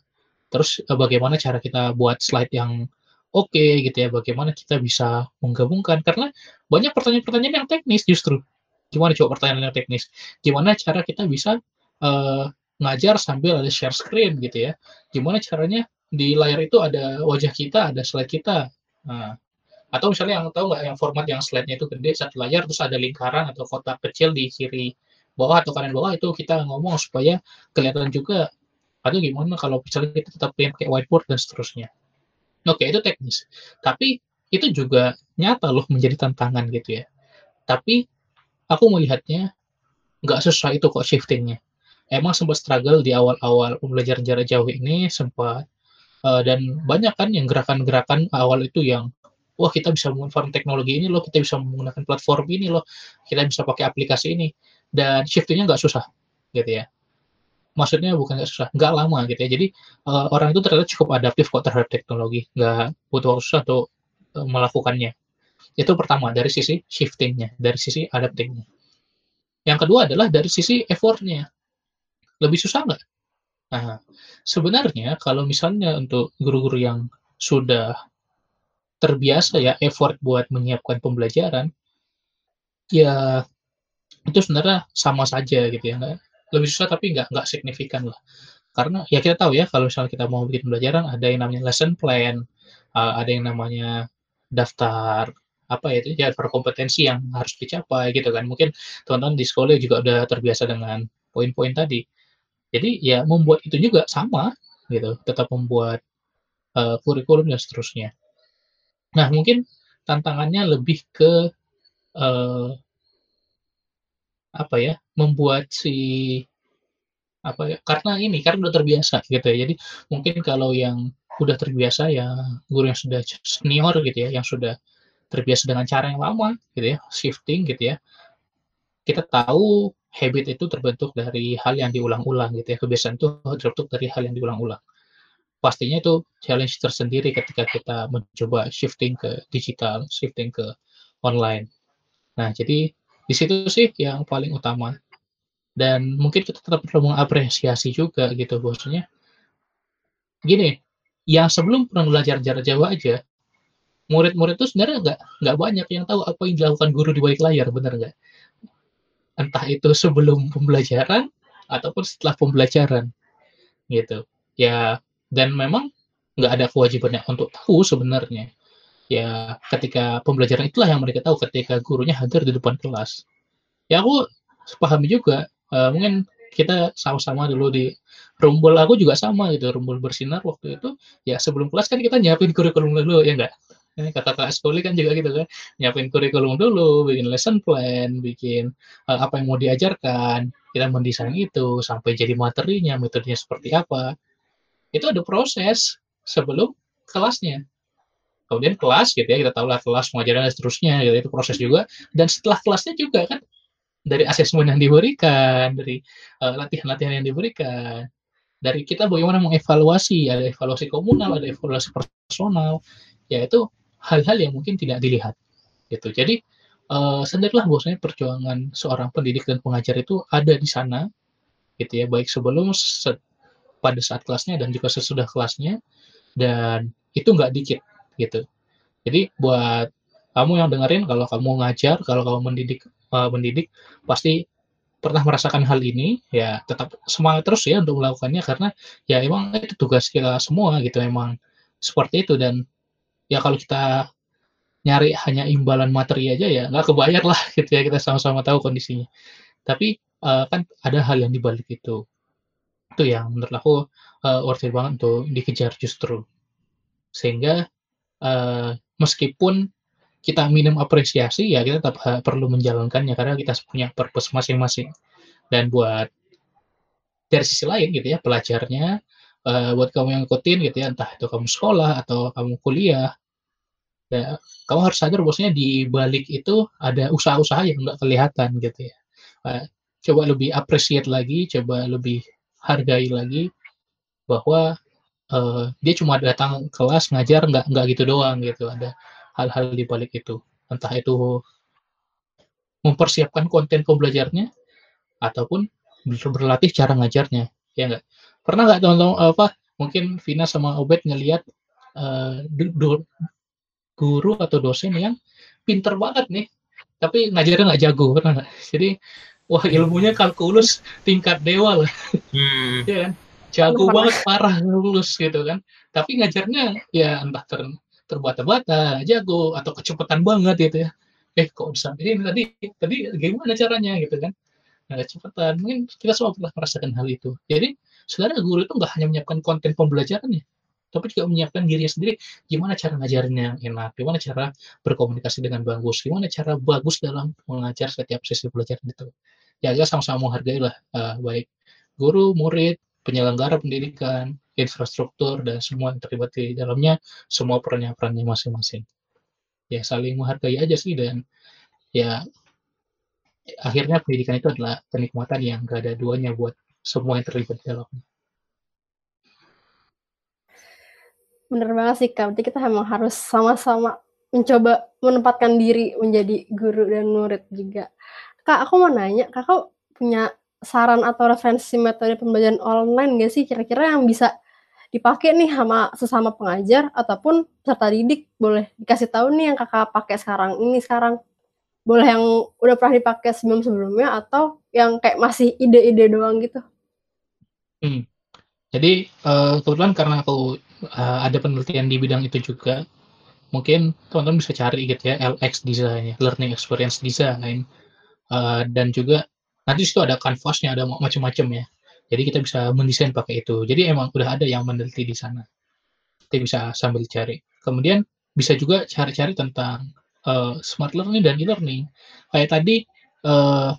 Terus bagaimana cara kita buat slide yang oke okay, gitu ya, bagaimana kita bisa menggabungkan, karena banyak pertanyaan-pertanyaan yang teknis justru. Gimana coba pertanyaan yang teknis? Gimana cara kita bisa uh, ngajar sambil ada share screen gitu ya? Gimana caranya di layar itu ada wajah kita, ada slide kita? Nah, atau misalnya yang tahu nggak yang format yang slide-nya itu gede satu layar terus ada lingkaran atau kotak kecil di kiri bawah atau kanan bawah, itu kita ngomong supaya kelihatan juga. Atau gimana kalau misalnya kita tetap pengen pakai whiteboard dan seterusnya. Oke, itu teknis. Tapi itu juga nyata loh menjadi tantangan gitu ya. Tapi aku melihatnya nggak susah itu kok shifting-nya. Emang sempat struggle di awal-awal pembelajaran jarak jauh ini sempat uh, dan banyak kan yang gerakan-gerakan awal itu yang wah kita bisa menggunakan teknologi ini loh, kita bisa menggunakan platform ini loh, kita bisa pakai aplikasi ini. Dan shiftingnya nggak susah, gitu ya. Maksudnya bukan nggak susah, nggak lama gitu ya. Jadi uh, orang itu ternyata cukup adaptif kok terhadap teknologi, nggak butuh waktu susah untuk uh, melakukannya. Itu pertama, dari sisi shiftingnya, dari sisi adaptingnya. Yang kedua adalah dari sisi effortnya. Lebih susah nggak? Nah, sebenarnya kalau misalnya untuk guru-guru yang sudah terbiasa ya effort buat menyiapkan pembelajaran, ya itu sebenarnya sama saja gitu ya, nggak lebih susah tapi nggak nggak signifikan lah. Karena ya kita tahu ya kalau misalnya kita mau bikin pembelajaran ada yang namanya lesson plan, uh, ada yang namanya daftar apa ya itu ya daftar kompetensi yang harus dicapai gitu kan. Mungkin teman-teman di sekolah juga udah terbiasa dengan poin-poin tadi. Jadi ya membuat itu juga sama gitu, tetap membuat uh, kurikulum dan seterusnya. Nah, mungkin tantangannya lebih ke uh, apa ya? Membuat si apa ya? Karena ini karena udah terbiasa gitu ya. Jadi mungkin kalau yang udah terbiasa ya guru yang sudah senior gitu ya, yang sudah terbiasa dengan cara yang lama gitu ya, shifting gitu ya. Kita tahu habit itu terbentuk dari hal yang diulang-ulang gitu ya. Kebiasaan itu terbentuk dari hal yang diulang-ulang. pastinya itu challenge tersendiri ketika kita mencoba shifting ke digital, shifting ke online. Nah, jadi di situ sih yang paling utama. Dan mungkin kita tetap perlu mengapresiasi juga gitu, bahwasanya gini, yang sebelum pernah belajar jarak jauh aja, murid-murid itu sebenarnya nggak nggak banyak yang tahu apa yang dilakukan guru di balik layar, benar nggak? Entah itu sebelum pembelajaran ataupun setelah pembelajaran, gitu. Ya, dan memang nggak ada kewajibannya untuk tahu sebenarnya. Ya, ketika pembelajaran itulah yang mereka tahu ketika gurunya hadir di depan kelas. Ya, aku pahami juga, uh, mungkin kita sama-sama dulu di Rumbul, aku juga sama gitu, Rumbul Bersinar waktu itu. Ya, sebelum kelas kan kita nyiapin kurikulum dulu, ya nggak? Kakak-kakak Sekole kan juga gitu kan, nyiapin kurikulum dulu, bikin lesson plan, bikin uh, apa yang mau diajarkan, kita mendesain itu, sampai jadi materinya, metodenya seperti apa. Itu ada proses sebelum kelasnya. Kemudian kelas gitu ya, kita tahulah kelas pengajaran dan seterusnya, gitu, itu proses juga. Dan setelah kelasnya juga kan, dari asesmen yang diberikan, dari uh, latihan-latihan yang diberikan, dari kita bagaimana mengevaluasi, ada evaluasi komunal, ada evaluasi personal, yaitu hal-hal yang mungkin tidak dilihat. Gitu. Jadi, uh, sadarlah bahwasanya perjuangan seorang pendidik dan pengajar itu ada di sana, gitu ya, baik sebelum, se- pada saat kelasnya, dan juga sesudah kelasnya, dan itu nggak dikit. Gitu. Jadi buat kamu yang dengerin, kalau kamu ngajar, kalau kamu mendidik, uh, mendidik pasti pernah merasakan hal ini, ya tetap semangat terus ya untuk melakukannya, karena ya emang itu tugas kita semua gitu, emang seperti itu. Dan ya kalau kita nyari hanya imbalan materi aja ya nggak kebayar lah gitu ya, kita sama-sama tahu kondisinya. Tapi uh, kan ada hal yang dibalik itu. Itu yang menurut aku uh, worth it banget untuk dikejar justru. Sehingga Uh, meskipun kita minim apresiasi, ya kita tetap ha- perlu menjalankannya karena kita punya purpose masing-masing. Dan buat dari sisi lain gitu ya, pelajarnya, uh, buat kamu yang ikutin gitu ya, entah itu kamu sekolah atau kamu kuliah, ya, kamu harus sadar bahwasanya di balik itu ada usaha-usaha yang nggak kelihatan gitu ya. Uh, coba lebih appreciate lagi, coba lebih hargai lagi bahwa Uh, dia cuma datang kelas ngajar nggak nggak gitu doang gitu, ada hal-hal di balik itu, entah itu mempersiapkan konten pembelajarnya ataupun berlatih cara ngajarnya, ya nggak? Pernah nggak teman-teman apa mungkin Vina sama Obed ngelihat uh, do- guru atau dosen yang pinter banget nih tapi ngajarnya nggak jago, pernah nggak? Jadi wah ilmunya kalkulus tingkat dewa lah, hmm. ya kan? Jago banget, parah, lulus gitu kan. Tapi ngajarnya ya entah ter, terbata-bata, jago, atau kecepatan banget gitu ya. Eh kok bisa ini tadi, tadi gimana caranya gitu kan. Nah, kecepatan, mungkin kita semua pernah merasakan hal itu. Jadi sebenarnya guru itu nggak hanya menyiapkan konten pembelajarannya, tapi juga menyiapkan dirinya sendiri, gimana cara ngajarnya yang enak, gimana cara berkomunikasi dengan bagus, gimana cara bagus dalam mengajar setiap sesi belajar itu. Ya kita sama-sama menghargai lah, uh, baik guru, murid, penyelenggara pendidikan, infrastruktur, dan semua yang terlibat di dalamnya, semua perannya-perannya masing-masing. Ya, saling menghargai aja sih, dan ya akhirnya pendidikan itu adalah kenikmatan yang gak ada duanya buat semua yang terlibat di dalamnya. Bener banget sih, Kak. Berarti kita memang harus sama-sama mencoba menempatkan diri menjadi guru dan murid juga. Kak, aku mau nanya, Kakak punya saran atau referensi metode pembelajaran online nggak sih kira-kira yang bisa dipakai nih sama sesama pengajar ataupun peserta didik? Boleh dikasih tahu nih yang kakak pakai sekarang ini sekarang, boleh yang udah pernah dipakai sebelum-sebelumnya atau yang kayak masih ide-ide doang gitu. Hmm. Jadi uh, kebetulan karena aku uh, ada penelitian di bidang itu juga, mungkin teman-teman bisa cari gitu ya, L X design, learning experience design, uh, dan juga nanti situ ada kanvasnya, ada macam-macam ya. Jadi kita bisa mendesain pakai itu. Jadi emang udah ada yang meneliti di sana. Kita bisa sambil cari. Kemudian bisa juga cari-cari tentang uh, smart learning dan e-learning. Kayak tadi, uh,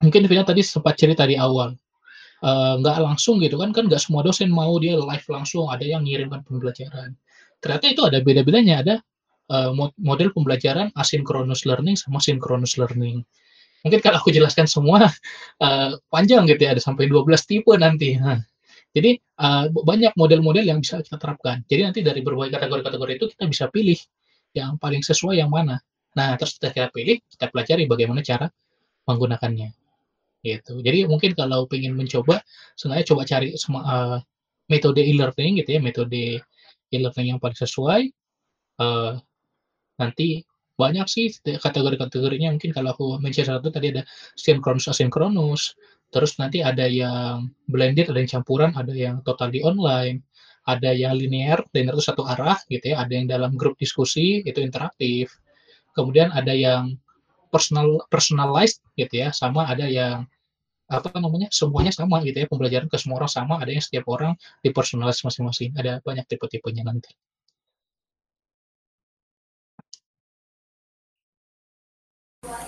mungkin Vina tadi sempat cerita di awal. Uh, nggak langsung gitu kan, kan nggak semua dosen mau dia live langsung, ada yang ngirimkan pembelajaran. Ternyata itu ada beda-bedanya, ada uh, model pembelajaran asynchronous learning sama synchronous learning. Mungkin kalau aku jelaskan semua uh, panjang gitu ya, ada sampai dua belas tipe nanti. Nah, Jadi uh, banyak model-model yang bisa kita terapkan. Jadi nanti dari berbagai kategori-kategori itu kita bisa pilih yang paling sesuai yang mana. Nah, terus kita, kita pilih, kita pelajari bagaimana cara menggunakannya. Gitu. Jadi mungkin kalau pengen mencoba, sebenarnya coba cari semua, uh, metode e-learning gitu ya, metode e-learning yang paling sesuai. Uh, nanti banyak sih kategori-kategorinya. Mungkin kalau aku mention satu tadi ada sinkronus, asinkronus, terus nanti ada yang blended, ada yang campuran, ada yang totally online, ada yang linear, linear itu satu arah gitu ya, ada yang dalam grup diskusi itu interaktif. Kemudian ada yang personal personalized gitu ya, sama ada yang apa namanya semuanya sama gitu ya, pembelajaran ke semua orang sama, ada yang setiap orang dipersonalize masing-masing. Ada banyak tipe-tipenya nanti.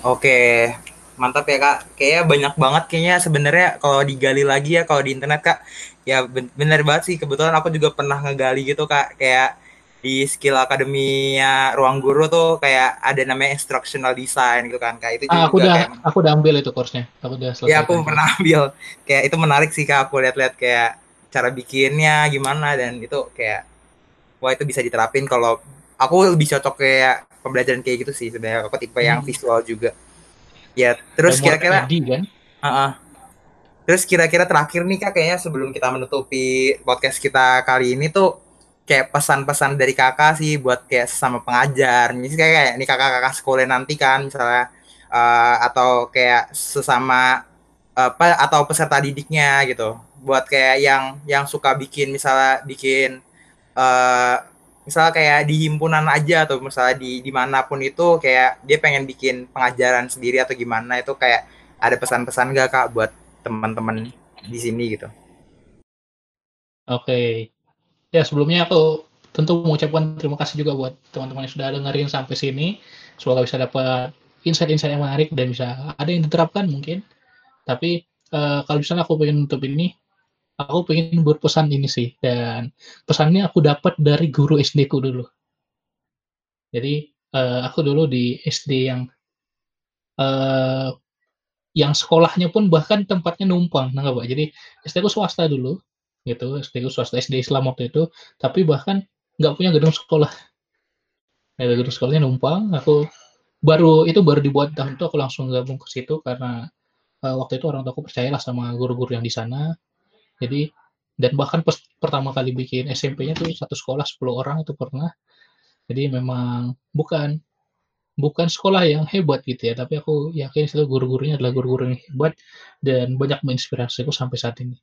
Oke, mantap ya Kak. Kayaknya banyak banget kayaknya sebenarnya kalau digali lagi ya kalau di internet Kak. Ya benar banget sih, kebetulan aku juga pernah ngegali gitu Kak, kayak di Skill Academy Ruang Guru tuh kayak ada namanya instructional design gitu kan Kak. Itu juga ah, aku udah kayak, aku udah ambil itu course-nya. Aku udah selesai. Ya aku pernah ambil. Kayak itu menarik sih Kak, aku lihat-lihat kayak cara bikinnya gimana, dan itu kayak wah itu bisa diterapin. Kalau aku lebih cocok kayak pembelajaran kayak gitu sih sebenarnya. Aku tipe hmm. yang visual juga. Ya, terus dan kira-kira tadi, kan? Uh-uh. Terus kira-kira terakhir nih Kak, kayaknya sebelum kita menutupi podcast kita kali ini tuh kayak pesan-pesan dari kakak sih buat kayak sama pengajar, misalnya kayak nih kakak-kakak sekolah nanti kan misalnya uh, atau kayak sesama uh, apa atau peserta didiknya gitu, buat kayak yang yang suka bikin misalnya bikin uh, misalnya kayak di himpunan aja atau misalnya di dimanapun itu kayak dia pengen bikin pengajaran sendiri atau gimana, itu kayak ada pesan-pesan gak Kak buat teman-teman di sini gitu? Oke. Okay. Ya, sebelumnya aku tentu mengucapkan terima kasih juga buat teman-teman yang sudah dengerin sampai sini. Semoga bisa dapat insight-insight yang menarik dan bisa ada yang diterapkan mungkin. Tapi uh, kalau misalnya aku pengen nutup ini, aku pengen berpesan ini sih. Dan pesannya aku dapat dari guru S D ku dulu. Jadi uh, aku dulu di S D yang uh, yang sekolahnya pun bahkan tempatnya numpang. Nah, Pak. Jadi S D ku swasta dulu. Gitu, S D swasta, S D Islam waktu itu, tapi bahkan nggak punya gedung sekolah. Nah, gedung sekolahnya numpang. Aku baru itu baru dibuat tahun itu, aku langsung gabung ke situ karena uh, waktu itu orang tua aku percayalah sama guru-guru yang di sana. Jadi dan bahkan pes, pertama kali bikin S M P-nya tuh satu sekolah sepuluh orang itu pernah. Jadi memang bukan bukan sekolah yang hebat gitu ya, tapi aku yakin itu guru-gurunya adalah guru-guru yang hebat dan banyak menginspirasi aku sampai saat ini.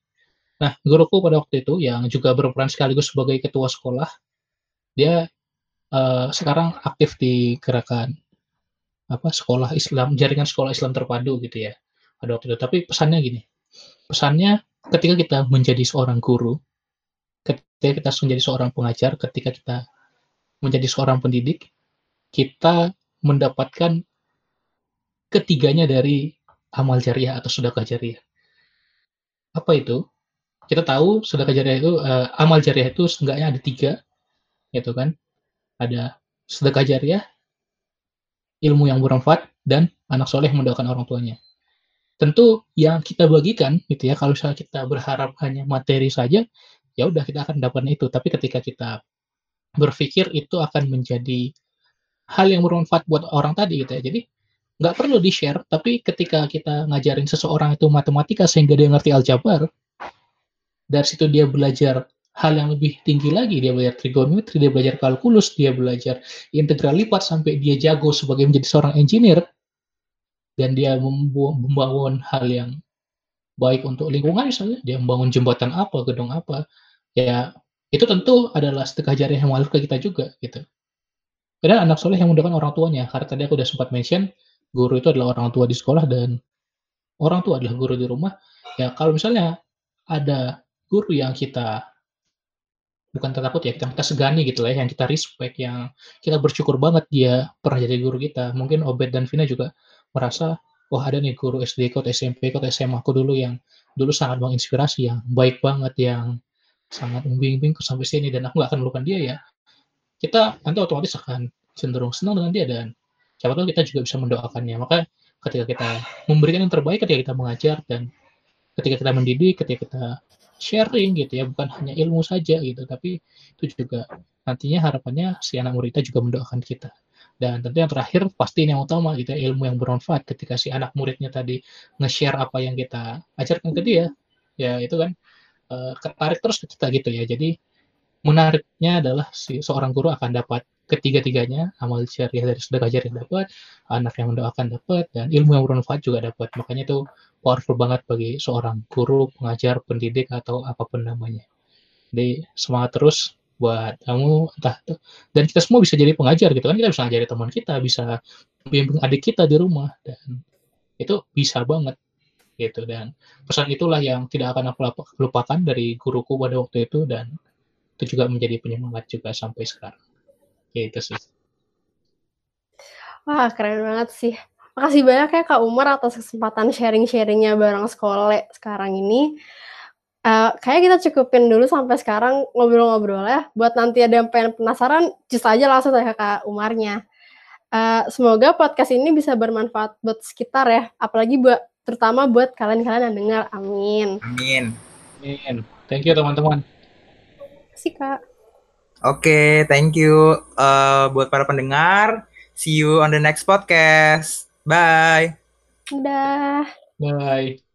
Nah, guruku pada waktu itu yang juga berperan sekaligus sebagai ketua sekolah, dia uh, sekarang aktif di gerakan apa sekolah Islam, jaringan sekolah Islam terpadu gitu ya pada waktu itu. Tapi pesannya gini, pesannya ketika kita menjadi seorang guru, ketika kita menjadi seorang pengajar, ketika kita menjadi seorang pendidik, kita mendapatkan ketiganya dari amal jariah atau sedekah jariah. Apa itu? Kita tahu sedekah jariah itu uh, amal jariah itu seenggaknya ada tiga gitu kan, ada sedekah jariah, ilmu yang bermanfaat, dan anak soleh mendoakan orang tuanya. Tentu yang kita bagikan gitu ya, kalau misalnya kita berharap hanya materi saja ya udah kita akan mendapatkan itu, tapi ketika kita berpikir itu akan menjadi hal yang bermanfaat buat orang tadi gitu ya. Jadi nggak perlu di share, tapi ketika kita ngajarin seseorang itu matematika sehingga dia ngerti aljabar, dari situ dia belajar hal yang lebih tinggi lagi, dia belajar trigonometri, dia belajar kalkulus, dia belajar integral lipat sampai dia jago sebagai menjadi seorang engineer, dan dia membangun hal yang baik untuk lingkungan misalnya, dia membangun jembatan apa, gedung apa, ya itu tentu adalah sedekah jariah yang mengalir ke kita juga gitu. Dan anak soleh yang mendoakan orang tuanya, karena tadi aku udah sempat mention guru itu adalah orang tua di sekolah dan orang tua adalah guru di rumah. Ya kalau misalnya ada guru yang kita bukan takut ya, kita, kita segani gitu lah, yang kita respect, yang kita bersyukur banget dia pernah jadi guru kita. Mungkin Obed dan Vina juga merasa, wah ada nih guru S D, kok S M P, kok S M A aku dulu yang dulu sangat menginspirasi, yang baik banget, yang sangat membimbingku sampai sini, dan aku gak akan melupakan dia ya. Kita nanti otomatis akan cenderung senang dengan dia, dan siapa tahu kita juga bisa mendoakannya. Maka ketika kita memberikan yang terbaik, ketika kita mengajar, dan ketika kita mendidik, ketika kita sharing gitu ya, bukan hanya ilmu saja gitu, tapi itu juga nantinya harapannya si anak murid kita juga mendoakan kita. Dan tentu yang terakhir pasti yang utama gitu ya, ilmu yang bermanfaat. Ketika si anak muridnya tadi nge-share apa yang kita ajarkan ke dia, ya itu kan uh, ketarik terus ke kita gitu ya. Jadi menariknya adalah si seorang guru akan dapat ketiga-tiganya, amal syariah dari sedekah jariah dapat, anak yang mendoakan dapat, dan ilmu yang bermanfaat juga dapat. Makanya itu powerful banget bagi seorang guru, pengajar, pendidik, atau apapun namanya. Jadi semangat terus buat kamu, entah tuh. Dan kita semua bisa jadi pengajar gitu kan, kita bisa ngajari teman kita, bisa bimbing adik kita di rumah, dan itu bisa banget gitu. Dan pesan itulah yang tidak akan aku lupakan dari guruku pada waktu itu, dan itu juga menjadi penyemangat juga sampai sekarang. Gitu sih. Wah, keren banget sih. Makasih banyak ya Kak Umar atas kesempatan sharing-sharingnya bareng Sekole sekarang ini. Uh, kayaknya kita cukupin dulu sampai sekarang ngobrol-ngobrol ya. Buat nanti ada yang pengen penasaran, just aja langsung tanya Kak Umarnya. Uh, semoga podcast ini bisa bermanfaat buat sekitar ya. Apalagi buat, terutama buat kalian-kalian yang dengar. Amin. Amin. Amin. Thank you teman-teman. Terima kasih Kak. Oke, okay, thank you uh, buat para pendengar. See you on the next podcast. Bye. Udah. Bye.